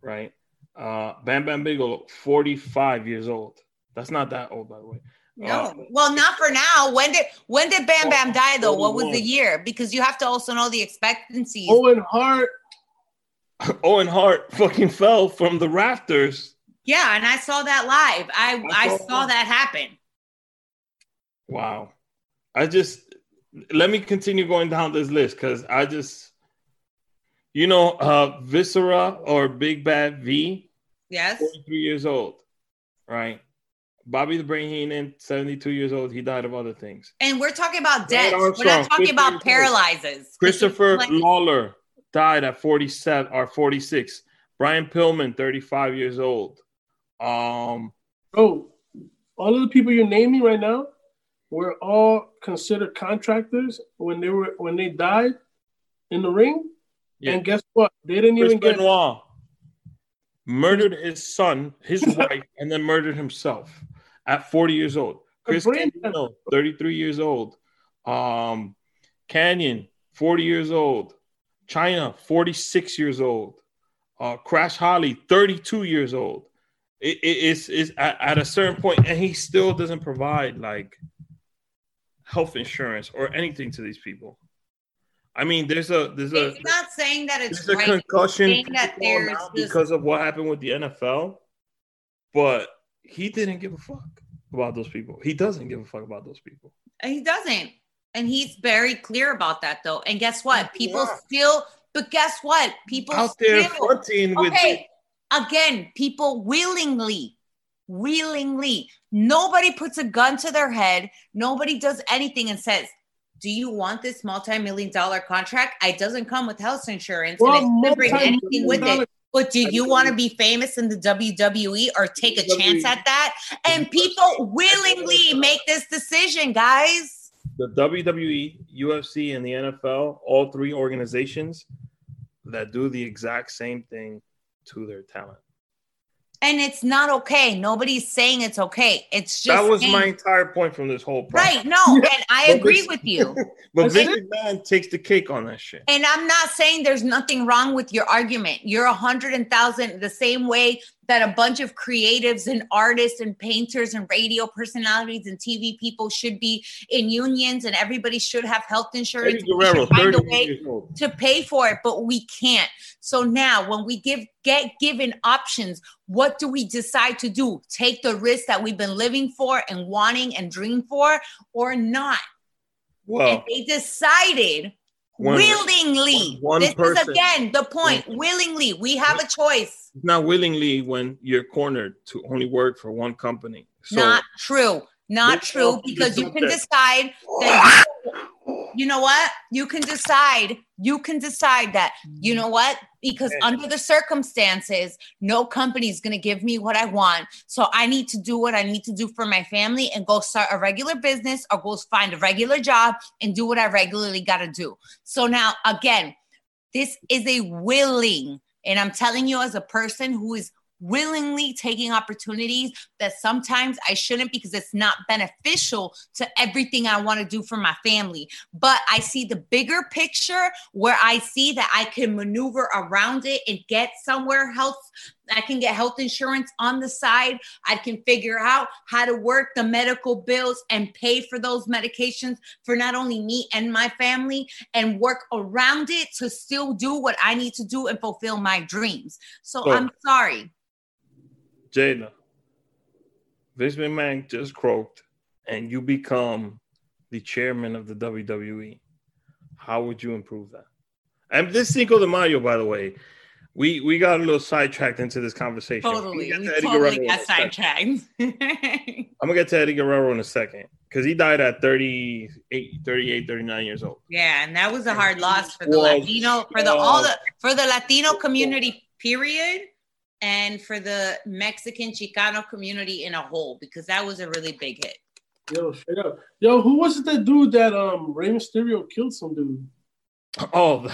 Right, uh, Bam Bam Bigelow, forty-five years old. That's not that old, by the way. No, uh, well, not for now. When did when did Bam Bam die though? What was the year? Because you have to also know the expectancies. Owen Hart, Owen Hart, fucking fell from the rafters. Yeah, and I saw that live. I I saw, I saw that happen. Wow, I just let me continue going down this list because I just. You know, uh, Viscera or Big Bad V, yes, forty-three years old, right? Bobby the Brain Heenan, seventy-two years old. He died of other things. And we're talking about deaths. We're not talking about paralyzes. Christopher Lawler died at forty-seven or forty-six. Brian Pillman, thirty-five years old. Um, oh, all of the people you're naming right now were all considered contractors when they were when they died in the ring. Yeah. And guess what? They didn't Chris even Benoit get... Benoit murdered his son, his wife, and then murdered himself at forty years old. Chris Canyon, thirty-three years old. Um, Canyon, forty years old. China, forty-six years old. Uh, Crash Holly, thirty-two years old. It, it, it's it's at, at a certain point, and he still doesn't provide, like, health insurance or anything to these people. I mean, there's a there's a. It's not saying that it's there's right. a concussion it's that there's because this... of what happened with the N F L, but he didn't give a fuck about those people. He doesn't give a fuck about those people. He doesn't, and he's very clear about that, though. And guess what? People yeah. still, but guess what? People out there still, fronting with okay. Again, people willingly. Willingly, nobody puts a gun to their head. Nobody does anything and says. Do you want this multi-million dollar contract? It doesn't come with health insurance. Well, and it doesn't bring anything with it. But do you want to be famous in the W W E or take a chance at that? And people willingly make this decision, guys. the W W E, U F C, and the N F L, all three organizations that do the exact same thing to their talent. And it's not okay. Nobody's saying it's okay. It's just that was my entire point from this whole process. Right? No, and I agree with you. But Vince McMahon takes the cake on that shit. And I'm not saying there's nothing wrong with your argument. You're a hundred and thousand the same way that a bunch of creatives and artists and painters and radio personalities and T V people should be in unions and everybody should have health insurance. We should find a way to pay for it, but we can't. So now when we give get given options, what do we decide to do? Take the risk that we've been living for and wanting and dream for or not? Well, and they decided one, willingly. One this person, is, again, the point. One, willingly. We have a choice. Not willingly when you're cornered to only work for one company. So not true. Not true. Because you can that. decide that... You know what? You can decide. You can decide that. You know what? Because under the circumstances, no company is going to give me what I want. So I need to do what I need to do for my family and go start a regular business or go find a regular job and do what I regularly got to do. So now, again, this is a willing, and I'm telling you as a person who is willingly taking opportunities that sometimes I shouldn't because it's not beneficial to everything I want to do for my family. But I see the bigger picture where I see that I can maneuver around it and get somewhere health. I can get health insurance on the side. I can figure out how to work the medical bills and pay for those medications for not only me and my family and work around it to still do what I need to do and fulfill my dreams. So, so I'm sorry. Jayla, Vince McMahon just croaked and you become the chairman of the W W E. How would you improve that? And this Cinco de Mayo, by the way, We we got a little sidetracked into this conversation. Totally, we, we totally Guerrero got sidetracked. I'm going to get to Eddie Guerrero in a second because he died at thirty-eight, thirty-nine years old. Yeah, and that was a hard loss for the well, Latino, for the all the for the Latino community, period, and for the Mexican Chicano community in a whole because that was a really big hit. Yo, straight up. Yo, who was it that dude that um, Rey Mysterio killed some dude? Oh, the-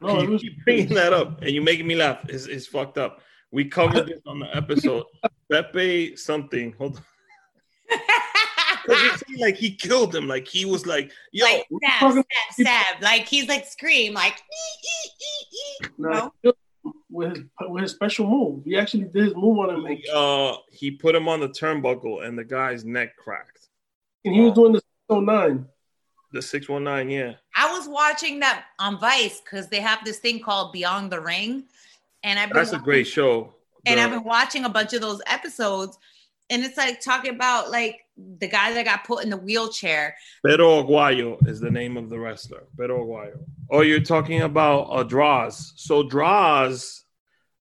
No, you keep bringing that up, and you're making me laugh. It's, it's fucked up. We covered this on the episode. Pepe something. Hold on. It's like he killed him. Like he was like, yo. Like stab, stab, stab. Like he's like scream. Like, ee, ee, ee, ee. No. With his, with his special move. He actually did his move on him. He, uh, he put him on the turnbuckle, and the guy's neck cracked. And he was doing the six oh nine. The six one nine, yeah. I was watching that on Vice because they have this thing called Beyond the Ring. And I've been That's watching, a great show. The, and I've been watching a bunch of those episodes. And it's like talking about like the guy that got put in the wheelchair. Pedro Aguayo is the name of the wrestler. Pedro Aguayo. Oh, you're talking about uh, Draws. So Draws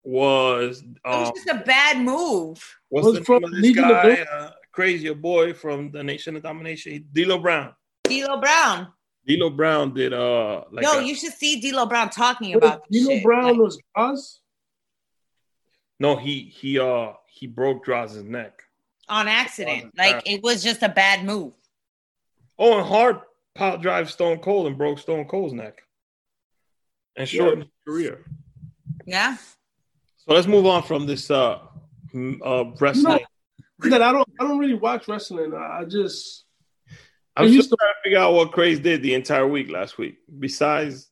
was... Uh, it was just a bad move. What's the name of this guy? Uh, crazy boy from the Nation of Domination. D'Lo Brown. D'Lo Brown. D'Lo Brown did uh. Like Yo, a, you should see D'Lo Brown talking about this D'Lo shit. Brown like, was Draws. No, he he uh he broke Draws's neck on accident. Like it was just a bad move. Oh, and hard pile drive Stone Cold and broke Stone Cold's neck and shortened yeah. his career. Yeah. So let's move on from this uh uh wrestling. No, that I don't I don't really watch wrestling. I, I just. I'm just trying to figure out what Craze did the entire week last week. Besides,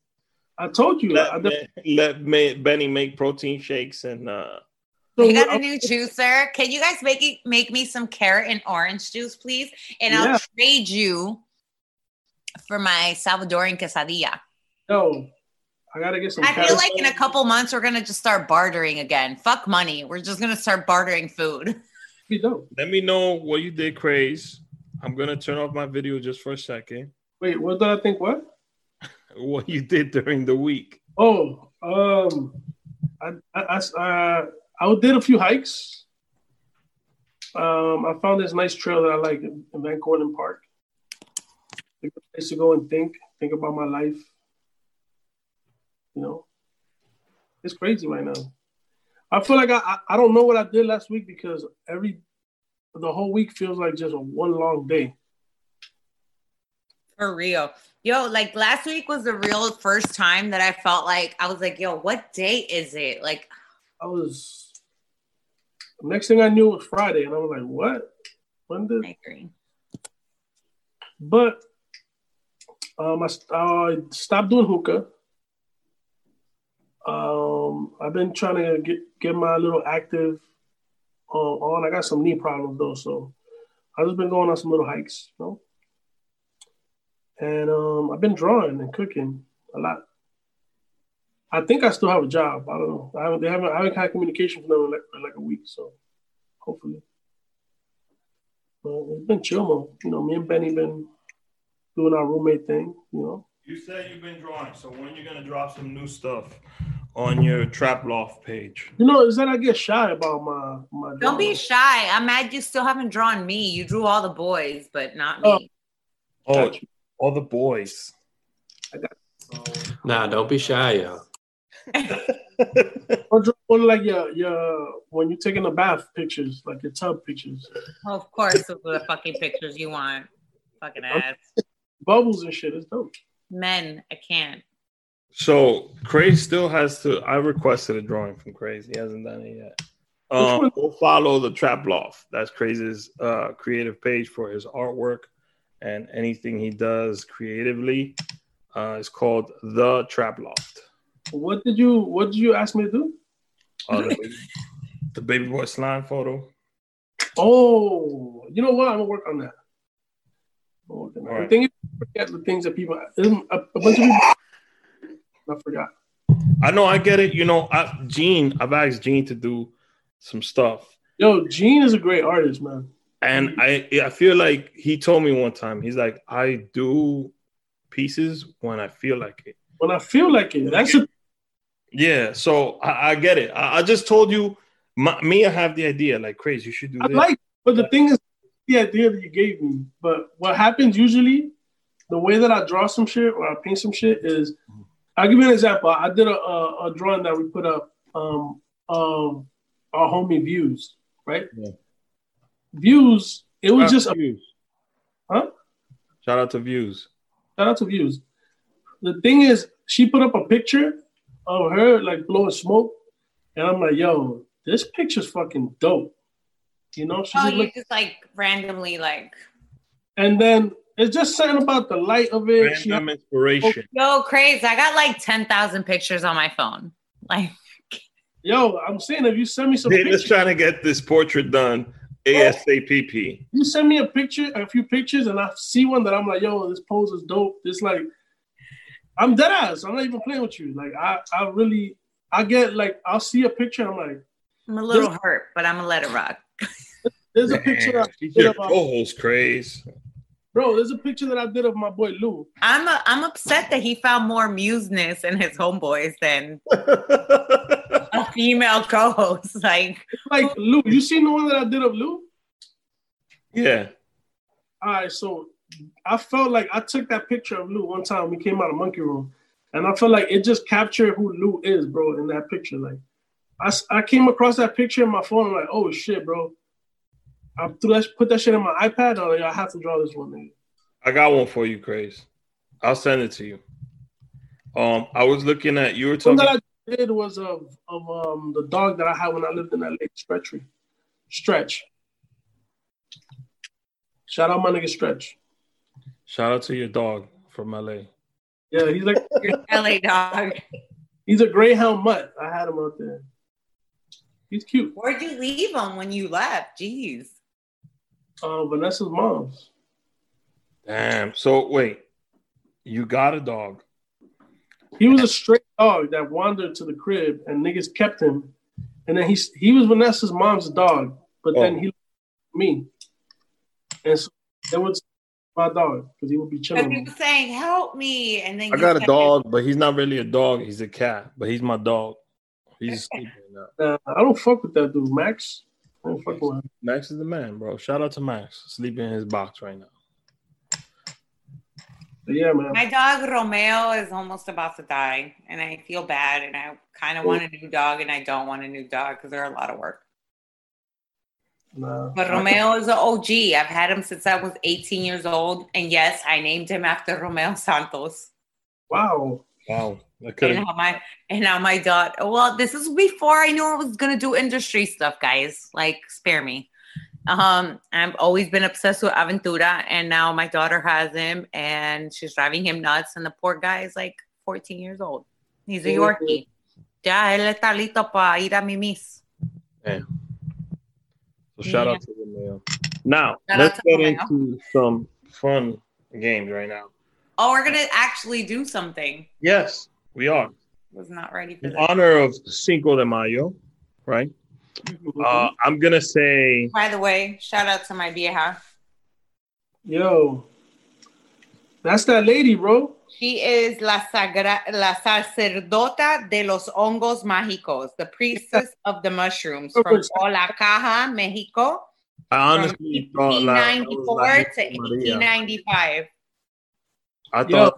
I told you let, I def- let May, Benny make protein shakes and. Uh, so I got a new juicer. Can you guys make it, make me some carrot and orange juice, please? And yeah. I'll trade you for my Salvadoran quesadilla. No, I gotta get some. I feel like in a couple months we're gonna just start bartering again. Fuck money. We're just gonna start bartering food. We do. Let me know what you did, Craze. I'm going to turn off my video just for a second. Wait, what did I think? What? What you did during the week. Oh, um, I I, I, I did a few hikes. Um, I found this nice trail that I like in Van Cortlandt Park. It's a place to go and think, think about my life. You know, it's crazy right now. I feel like I, I don't know what I did last week because every... The whole week feels like just a one long day. For real. Yo, like last week was the real first time that I felt like, I was like, yo, what day is it? Like, I was, next thing I knew was Friday, and I was like, what? When did? I agree. But um, I uh, stopped doing hookah. Um, I've been trying to get, get my little active uh, on. I got some knee problems though, so I've just been going on some little hikes, you know? And um, I've been drawing and cooking a lot. I think I still have a job. I don't know. I haven't, they haven't, I haven't had communication from them in like, in like a week, so hopefully. But it's been chill, man. You know, me and Benny been doing our roommate thing, you know. You said you've been drawing, so when are you going to drop some new stuff on your Trap Loft page? You know, is that I get shy about my, my drawing. Don't be shy. I'm mad you still haven't drawn me. You drew all the boys, but not me. Oh, oh all the boys. I got oh. Nah, don't be shy, yo. Or like your, your, when you're taking the bath pictures, like your tub pictures. Oh, of course, those are the fucking pictures you want. Fucking ass. Bubbles and shit is dope. Men, I can't. So Craze still has to. I requested a drawing from Craze. He hasn't done it yet. Um, go follow the Trap Loft. That's Craze's uh, creative page for his artwork and anything he does creatively. Uh, it's called the Trap Loft. What did you What did you ask me to do? Uh, the, baby, the baby boy slime photo. Oh, you know what? I'm gonna work on that. Oh, right. The thing is, forget the things that people. A, a bunch of people. I forgot. I know. I get it. You know, I, Gene. I've asked Gene to do some stuff. Yo, Gene is a great artist, man. And I, I feel like he told me one time. He's like, I do pieces when I feel like it. When I feel like it. That's a- yeah. So I, I get it. I, I just told you, my, me. I have the idea. Like, Craze, you should do. I this. Like, but the thing is. The idea that you gave me, but what happens usually, the way that I draw some shit or I paint some shit is, I'll give you an example. I did a a, a drawing that we put up um of our homie Views, right? Yeah. Views. It was just a Views, huh? Shout out to Views. Shout out to Views. The thing is, she put up a picture of her like blowing smoke, and I'm like, yo, this picture's fucking dope. You know, she's oh, you look- just like randomly like, and then it's just something about the light of it. Random she- inspiration. Yo, Craze, I got like ten thousand pictures on my phone. Like, yo, I'm saying if you send me some, they're pictures, just trying to get this portrait done ASAP. You send me a picture, a few pictures, and I see one that I'm like, yo, this pose is dope. It's like, I'm dead ass. I'm not even playing with you. Like, I, I really, I get like, I'll see a picture. I'm like, I'm a little hurt, but I'm gonna let it rock. There's Man, a picture I did of co-host Craze. Bro, there's a picture that I did of my boy Lou. I'm a, I'm upset that he found more museness in his homeboys than a female co-host. Like, like Lou, you seen the one that I did of Lou? Yeah. All right, so I felt like I took that picture of Lou one time. We came out of Monkey Room, and I felt like it just captured who Lou is, bro. In that picture, like, I, I came across that picture in my phone. I'm like, oh shit, bro. I threw that, put that shit in my iPad. Or like, I have to draw this one, nigga. I got one for you, Craze. I'll send it to you. Um, I was looking at you were talking. One that I did was of of um the dog that I had when I lived in that lake, Stretchy. Stretch. Shout out my nigga Stretch. Shout out to your dog from L A. Yeah, he's like L A dog. He's a greyhound mutt. I had him out there. He's cute. Where'd you leave him when you left? Jeez. Uh, Vanessa's mom's. Damn. So wait, you got a dog. He was a stray dog that wandered to the crib, and niggas kept him. And then he he was Vanessa's mom's dog, but oh. then he left me, and so that was my dog because he would be chilling. He was saying, "Help me!" And then I got a dog, him. But he's not really a dog. He's a cat, but he's my dog. He's sleeping now. Uh, I don't fuck with that dude, Max. I don't fuck with him. Max is the man, bro. Shout out to Max, sleeping in his box right now. But yeah, man. My dog Romeo is almost about to die, and I feel bad, and I kind of oh. want a new dog, and I don't want a new dog because they're a lot of work. No. But Romeo is an O G. I've had him since I was eighteen years old. And yes, I named him after Romeo Santos. Wow. Wow. And how my and how my daughter. Well, this is before I knew I was gonna do industry stuff, guys. Like, spare me. Um, I've always been obsessed with Aventura, and now my daughter has him, and she's driving him nuts. And the poor guy is like fourteen years old. He's a Yorkie. Ya él está listo para ir a mimis. So shout yeah. out to Romeo. Now shout let's get Romeo. into some fun games right now. Oh, we're gonna actually do something. Yes. We are. Was not ready for in that. Honor of Cinco de Mayo, right? Mm-hmm. Uh, I'm going to say... By the way, shout out to my vieja. Yo. That's that lady, bro. She is la sagra- la sacerdota de los hongos mágicos, the priestess of the mushrooms from Olacaja, Mexico. I honestly thought... From eighteen ninety-four like, to eighteen ninety-five. I thought... Yo.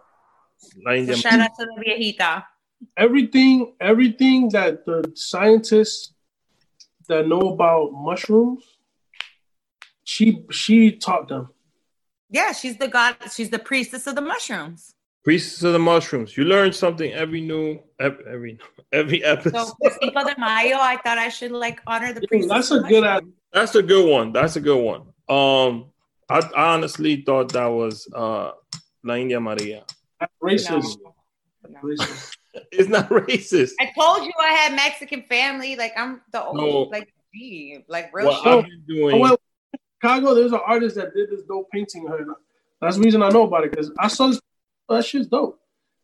So shout out to the viejita. Everything, everything that the scientists that know about mushrooms, she she taught them. Yeah, she's the god. She's the priestess of the mushrooms. Priestess of the mushrooms. You learn something every new every every, every episode. So for Cinco de Mayo, I thought I should like honor the priestess. That's a good. Mushrooms. That's a good one. That's a good one. Um, I, I honestly thought that was uh, La India Maria. Not racist. No. No. It's not racist. I told you I had Mexican family. Like I'm the old, no. like gee, like real. What shit. I'm doing. Oh, well, in Chicago, there's an artist that did this dope painting. Her. That's the reason I know about it because I saw this. That shit's dope.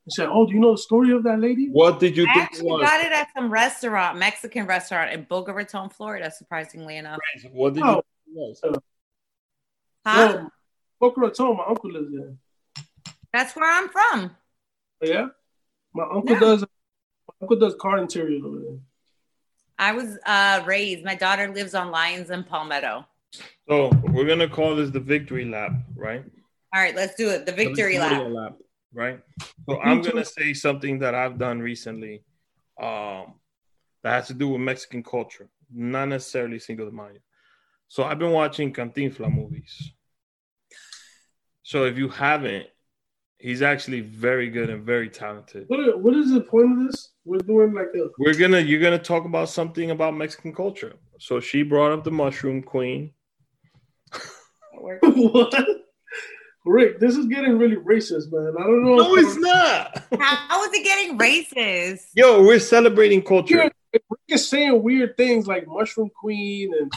And said, "Oh, do you know the story of that lady?" What did you I think? Actually it was? Got it at some restaurant, Mexican restaurant in Boca Raton, Florida. Surprisingly enough. What did oh. you? Think it was? Huh? Well, Boca Raton. My uncle lives there. That's where I'm from. Yeah, my uncle yeah. does. My uncle does car interiors over there. I was uh, raised. My daughter lives on Lions and Palmetto. So we're gonna call this the victory lap, right? All right, let's do it. The victory, the victory lap. lap, right? So I'm gonna say something that I've done recently um, that has to do with Mexican culture, not necessarily Cinco de Mayo. So I've been watching Cantinflas movies. So if you haven't. He's actually very good and very talented. What, are, what is the point of this? We're doing like a... We're gonna you're gonna talk about something about Mexican culture. So she brought up the mushroom queen. What? Rick, this is getting really racist, man. I don't know. No, it's not. How is it getting racist? Yo, we're celebrating culture. Yeah, Rick is saying weird things like mushroom queen and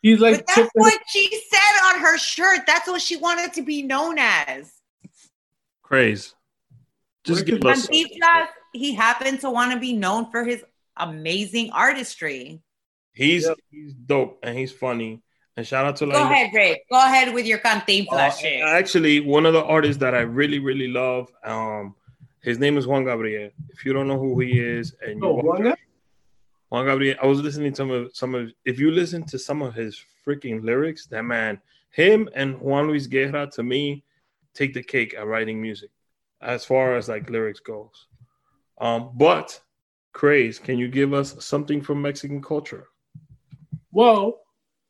he's like. But that's tipping... what she said on her shirt. That's what she wanted to be known as. Craze. Just give us. He happened to want to be known for his amazing artistry. He's yep. he's dope and he's funny. And shout out to Go ahead, Rick. Go ahead with your Cantinflas uh, shit. Actually, one of the artists that I really, really love, um, his name is Juan Gabriel. If you don't know who he is, and you oh, watch, Juan Gabriel, I was listening to some of some of. If you listen to some of his freaking lyrics, that man, him and Juan Luis Guerra, to me. Take the cake at writing music as far as like lyrics goes. Um, but Craze, can you give us something from Mexican culture? Well,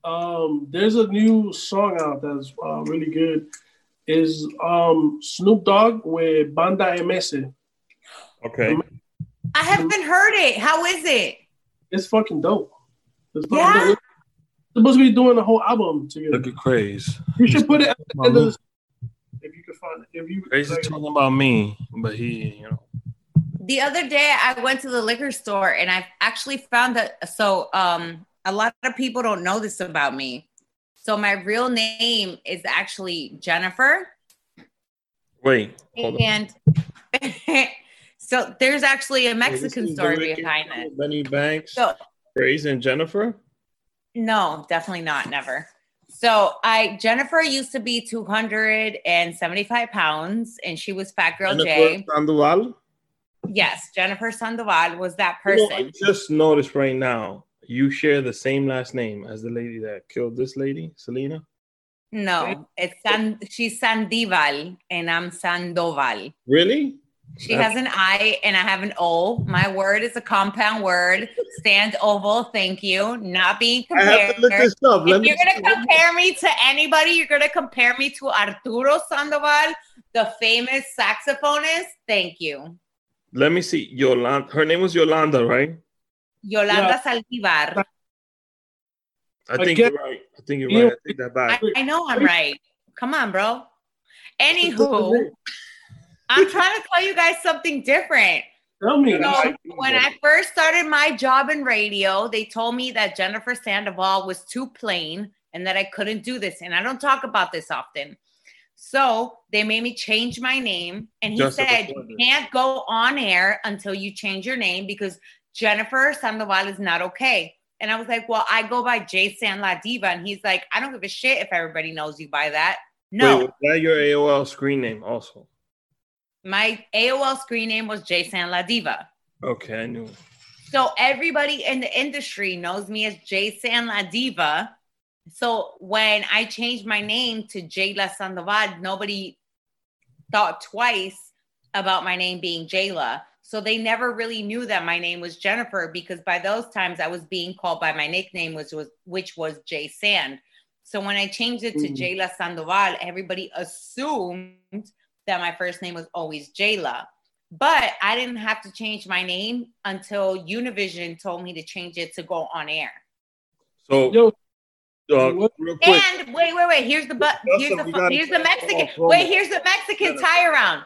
um, there's a new song out that's uh, really good. Is um, Snoop Dogg with Banda M S Okay. I haven't heard it. How is it? It's fucking dope. It's fucking yeah. dope. We're supposed to be doing a whole album together. Look at Craze. You should put it at the end of the If you could find, if you Craze is talking about me, but he, you know. The other day, I went to the liquor store, and I actually found that. So, um, a lot of people don't know this about me. So, my real name is actually Jennifer. Wait, hold and on. So there's actually a Mexican Wait, story Dominican, behind it. Benny Banks, so, Craze, and Jennifer. No, definitely not. Never. So I Jennifer used to be two hundred seventy-five pounds, and she was Fat Girl Jennifer J. Sandoval? Yes, Jennifer Sandoval was that person. You know, I just noticed right now, you share the same last name as the lady that killed this lady, Selena? No, it's San, she's Sandival, and I'm Sandoval. Really? She That's- has an I and I have an O. My word is a compound word. Stands oval. Thank you. Not being compared. I have to look this up. If you're going to compare me to anybody, you're going to compare me to Arturo Sandoval, the famous saxophonist. Thank you. Let me see. Yolanda. Her name was Yolanda, right? Yolanda yeah. Saldivar. I think Again. you're right. I think you're right. I think that back. I, I know I'm right. Come on, bro. Anywho, I'm trying to tell you guys something different. Tell me. You know, when I first started my job in radio, they told me that Jennifer Sandoval was too plain and that I couldn't do this. And I don't talk about this often. So they made me change my name. And he Just said, you can't go on air until you change your name because Jennifer Sandoval is not okay. And I was like, well, I go by J San La Diva. And he's like, I don't give a shit if everybody knows you by that. No. Wait, was that your A O L screen name also? My A O L screen name was J San La Diva. Okay, I knew it. So everybody in the industry knows me as J San La Diva. So when I changed my name to Jayla Sandoval, nobody thought twice about my name being Jayla. So they never really knew that my name was Jennifer because by those times I was being called by my nickname, which was which was Jay Sand. So when I changed it to mm. Jayla Sandoval, everybody assumed that my first name was always Jayla. But I didn't have to change my name until Univision told me to change it to go on air. So Yo, uh, real quick. And wait, wait, wait. Here's the but here's the fu- here's the Mexican wait, here's the Mexican tie around.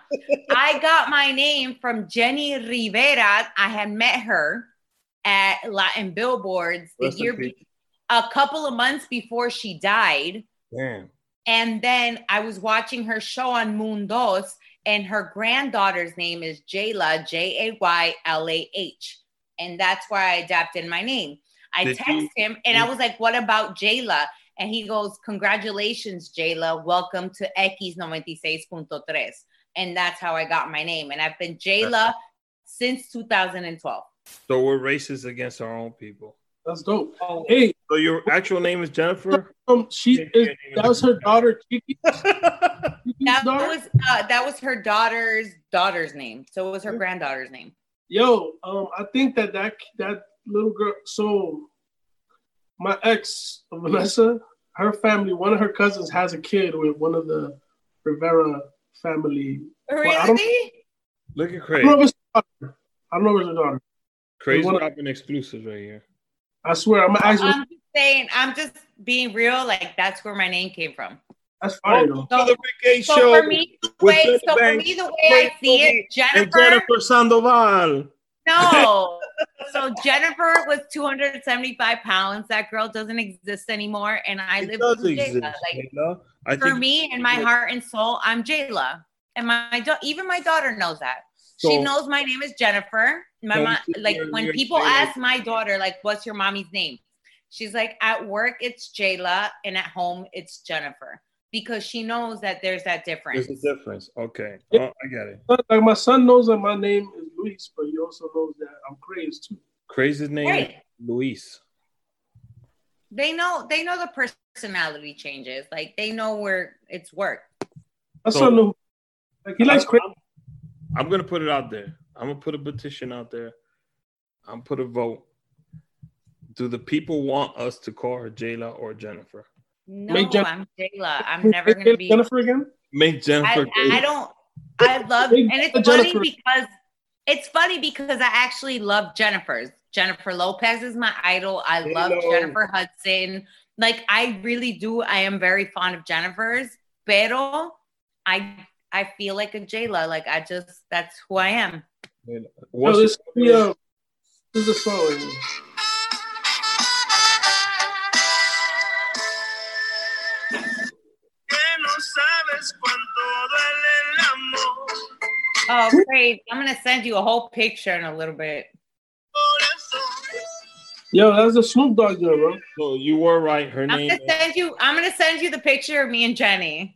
I got my name from Jenny Rivera. I had met her at Latin Billboards the Rest year before. A couple of months before she died. Damn. And then I was watching her show on Mundos, and her granddaughter's name is Jayla, J A Y L A H. And that's where I adapted my name. I Did text you, him, and you, I was like, what about Jayla? And he goes, congratulations, Jayla. Welcome to X ninety-six point three. And that's how I got my name. And I've been Jayla since two thousand twelve. So we're racist against our own people. That's dope. Oh, hey, so your actual name is Jennifer? Um, she is, that was her daughter, Kiki. that was uh, that was her daughter's daughter's name. So it was her granddaughter's name. Yo, um, I think that, that that little girl. So my ex Vanessa, her family, one of her cousins has a kid with one of the Rivera family. Really? Well, I Look at Craze. I don't know if it's her daughter. I don't know if it's her daughter. Craze dropping exclusives right here. I swear, I'm actually. I'm just saying, I'm just being real. Like that's where my name came from. That's fine. Oh, so, so, so for me, the way, so for me, the way I see it, Jennifer, Jennifer Sandoval. No, so Jennifer was two hundred seventy-five pounds. That girl doesn't exist anymore, and I it live with Jayla. Like you know? I for think me and my heart and soul, I'm Jayla, and my, my da- even my daughter knows that. So, she knows my name is Jennifer. My mom, like when people ask my daughter, like, what's your mommy's name? She's like, at work, it's Jayla. And at home, it's Jennifer. Because she knows that there's that difference. There's a difference. Okay. Oh, I get it. Like my son knows that my name is Luis, but he also knows that I'm Craze too. Craze's name right. is Luis. They know They know the personality changes. Like they know where it's work. My so, son knows. Like, he likes Craze. I'm going to put it out there. I'm going to put a petition out there. I'm going to put a vote. Do the people want us to call her Jayla or Jennifer? No, Make Jennifer. I'm Jayla. I'm never going to be. Jennifer again? Make Jennifer. I, I don't. I love. Make and it's Jennifer. funny because. It's funny because I actually love Jennifer's. Jennifer Lopez is my idol. I Hello. love Jennifer Hudson. Like, I really do. I am very fond of Jennifer's. Pero I... I feel like a Jayla. Like, I just, that's who I am. Yeah. What's oh, this, yeah. this is a song. Oh, great. I'm going to send you a whole picture in a little bit. Yo, that was a Snoop Dogg girl, bro. So you were right. Her I'm name gonna send you. I'm going to send you the picture of me and Jenny.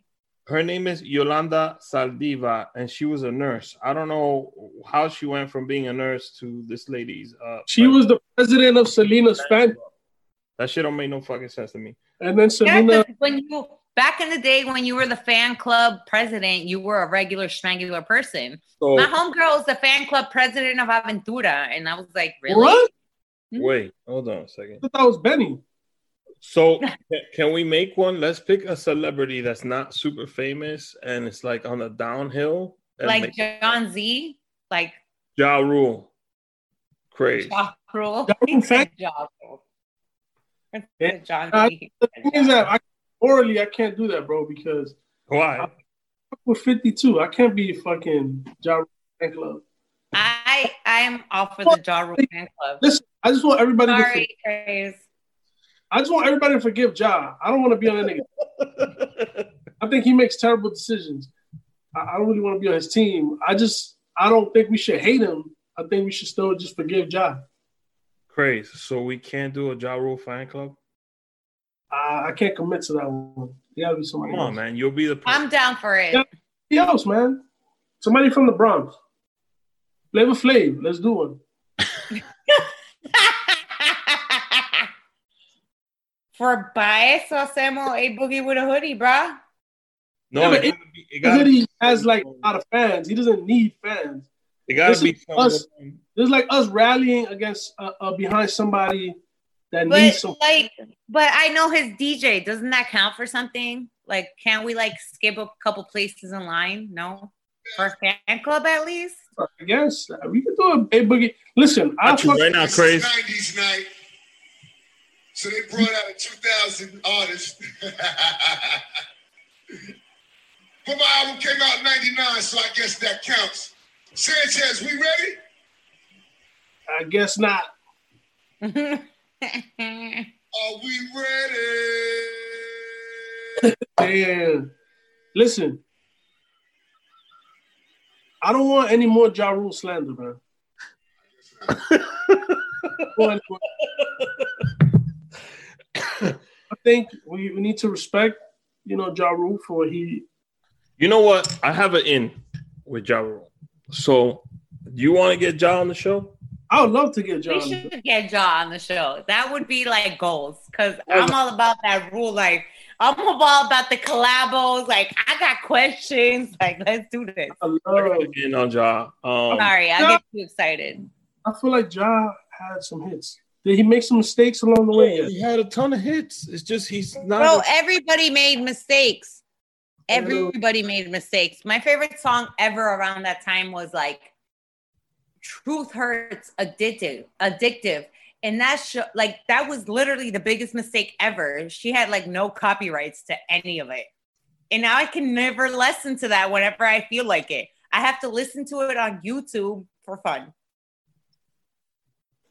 Her name is Yolanda Saldiva, and she was a nurse. I don't know how she went from being a nurse to this lady's. Uh, she was the president of Selena's family. That shit don't make no fucking sense to me. And then Selena. Yeah, when you back in the day when you were the fan club president, you were a regular schmegular person. So, my homegirl was the fan club president of Aventura, and I was like, really? What? Hmm? Wait, hold on a second. I thought that was Benny. So can we make one? Let's pick a celebrity that's not super famous and it's like on a downhill. Like John it. Z? Like Ja Rule. Craze. Ja Rule. Ja Rule. It's John I, Z. The thing is that I, orally, I can't do that, bro, because why? I'm with fifty-two. I can't be fucking Ja Rule fan club. I am all for the Ja Rule fan club. Listen, I just want everybody Sorry, to Craze. I just want everybody to forgive Ja. I don't want to be on that nigga. I think he makes terrible decisions. I, I don't really want to be on his team. I just, I don't think we should hate him. I think we should still just forgive Ja. Craze. So we can't do a Ja Rule fan club? Uh, I can't commit to that one. You gotta be somebody Come on, else. Man. You'll be the person. I'm down for it. Somebody else, man. Somebody from the Bronx. Flavor Flav. Let's do one. For bias, I'll say a boogie with a hoodie, bro. No, yeah, it, it, be, it gotta hoodie be, has like a lot of fans. He doesn't need fans. It gotta this be us. There's like us rallying against uh, uh, behind somebody that but, needs some. Like, but I know his D J. Doesn't that count for something? Like, can't we like skip a couple places in line? No, for a fan club at least. I guess we could do a, a boogie. Listen, I'll fuck right now, Craze. nineties night. So they brought out a two thousand artist. But my album came out in ninety-nine, so I guess that counts. Sanchez, we ready? I guess not. Are we ready? Damn. Listen. I don't want any more Ja Rule slander, man. I guess not. I think we, we need to respect, you know, Ja Rule for what he. You know what? I have an in with Ja Rule. So, do you want to get Ja on the show? I would love to get Ja. We on should the show. Get Ja on the show. That would be like goals, because I'm all about that Rule life. I'm all about the collabos. Like, I got questions. Like, let's do this. I love getting on Ja. Um, Sorry, I ja, get too excited. I feel like Ja had some hits. Did he make some mistakes along the way? He had a ton of hits. It's just he's not. Bro, a- everybody made mistakes. Everybody made mistakes. My favorite song ever around that time was like "Truth Hurts," addictive, addictive, and that sh- like that was literally the biggest mistake ever. She had like no copyrights to any of it, and now I can never listen to that whenever I feel like it. I have to listen to it on YouTube for fun.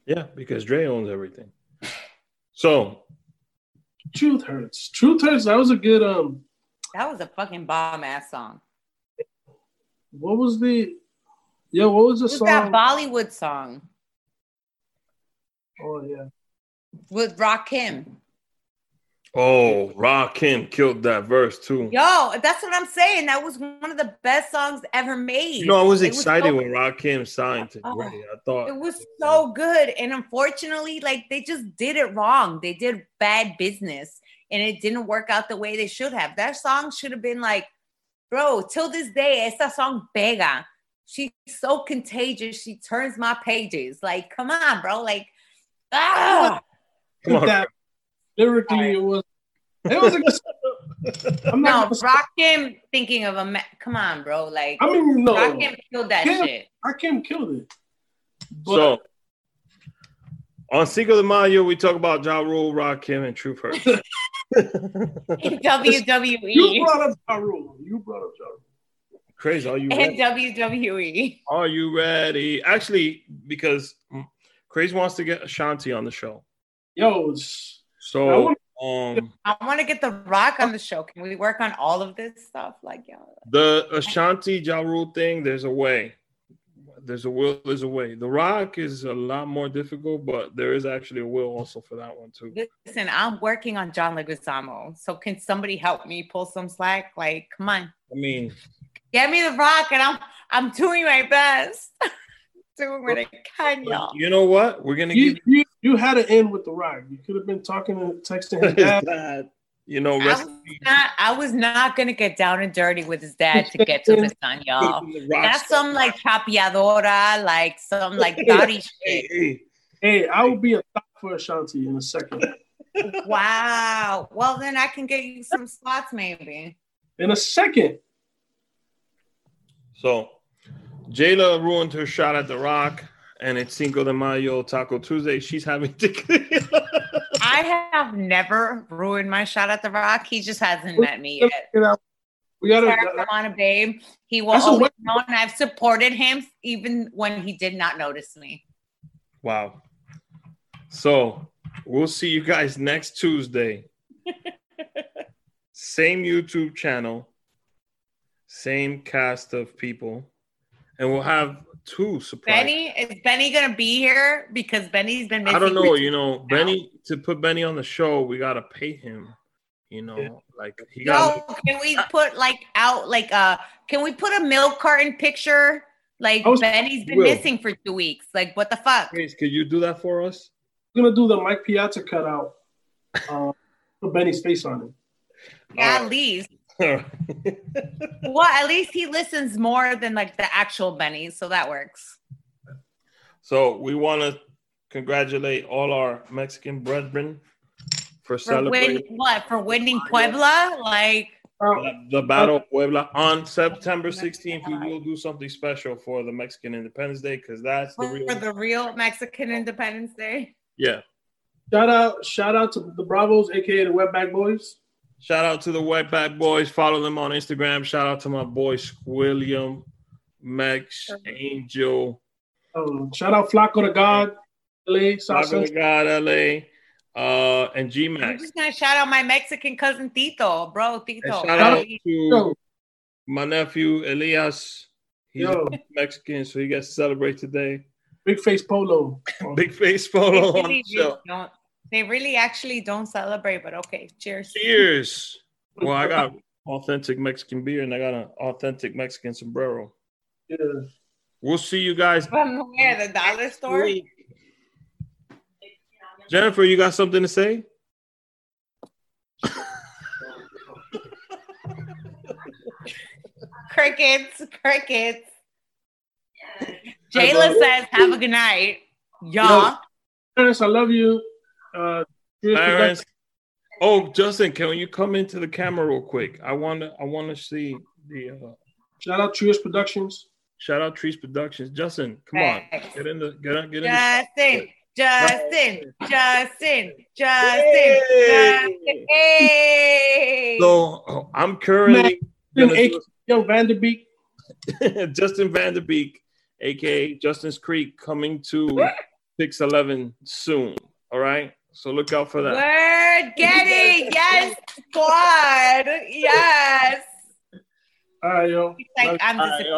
Yeah, because Dre owns everything. So, Truth Hurts. Truth Hurts. That was a good. Um, that was a fucking bomb ass song. What was the? Yeah, what was the song? That Bollywood song. Oh yeah. With Rakim. Oh, Rakim killed that verse too. Yo, that's what I'm saying. That was one of the best songs ever made. You know, I was it excited was so when Rakim signed to oh, Ready. I thought it was so good. And unfortunately, like they just did it wrong. They did bad business and it didn't work out the way they should have. That song should have been like, bro, till this day, esa song pega. She's so contagious. She turns my pages. Like, come on, bro. Like, ah. Come on, bro. Lyrically, right. it was it was a good I'm No, Rakim thinking of a ma- come on, bro. Like I mean, no, Rakim killed that Kim, shit. Rakim killed it. But, so on Cinco de Mayo, we talk about Ja Rule, Rakim, and Truth Hurts. W W E. You brought up Ja Rule. You brought up Ja Rule. Craze, are you ready? And W W E. Are you ready? Actually, because Craze wants to get Ashanti on the show. Yo, So I want, um, I want to get The Rock on the show. Can we work on all of this stuff? Like, yeah. The Ashanti Ja Rule thing, there's a way. There's a will, there's a way. The Rock is a lot more difficult, but there is actually a will also for that one too. Listen, I'm working on John Leguizamo. So can somebody help me pull some slack? Like, come on. I mean, get me The Rock and I'm I'm doing my best. Doing what I can, y'all. You know what? We're gonna you, give you, you had an end with The Rock. You could have been talking and texting his dad. You know, I was not, I was not gonna get down and dirty with his dad to get to this time, y'all. That's some like chapeadora, like some like dirty hey, shit. Hey, hey, I will be a stop for Ashanti in a second. Wow. Well, then I can get you some spots, maybe. In a second. So, Jayla ruined her shot at The Rock, and it's Cinco de Mayo, Taco Tuesday. She's having tequila. I have never ruined my shot at The Rock. He just hasn't met me yet. We gotta come on, a babe. He will always know, and I've supported him even when he did not notice me. Wow. So we'll see you guys next Tuesday. Same YouTube channel, same cast of people, and we'll have two surprises. Benny, is Benny gonna be here? Because Benny's been missing. I don't know. You know, now. Benny, to put Benny on the show, we gotta pay him. You know, yeah. like he got. No, can we put like out like uh? Can we put a milk carton picture? Like was, Benny's been missing for two weeks. Like what the fuck? Please, could you do that for us? I'm gonna do the Mike Piazza cutout. Uh, put Benny's face on it. Yeah, uh, at least. Well, at least he listens more than like the actual Benny, so that works. So we want to congratulate all our Mexican brethren for, for celebrating win- what for winning Puebla, like the, the Battle of Puebla on September sixteenth. We will do something special for the Mexican Independence Day because that's the real for the real Mexican Independence Day. Yeah. Shout out! Shout out to the Bravos, aka the Wetback Boys. Shout out to the Wetback Boys. Follow them on Instagram. Shout out to my boy Squilliam, Max, Angel. Oh, shout out Flaco to God, L A. Flaco to God, L A. Uh, and G Max. I'm just gonna shout out my Mexican cousin Tito, bro. Tito. And shout out to my nephew Elias. He's Mexican, so he gets to celebrate today. Big face polo. Big face polo on the show. They really actually don't celebrate, but okay. Cheers. Cheers. Well, I got authentic Mexican beer and I got an authentic Mexican sombrero. Yeah. We'll see you guys. From where? The dollar store? Jennifer, you got something to say? Crickets. Crickets. Jayla says, have a good night. Y'all. Dennis, I love you. Uh, Parents. Oh, Justin, can you come into the camera real quick? I want to. I want to see the. Uh, shout out Truist Productions. Shout out Truist Productions. Justin, come on, get in the. Get on. Get in. Justin. The... Justin. Justin. Justin. Justin. Hey. So oh, I'm currently. Justin do... Vanderbeek. Justin Vanderbeek, aka Justin's Creek, coming to six eleven soon. All right. So look out for that. Word getting. Yes, squad. Yes. All right, yo. Like, I'm disappearing.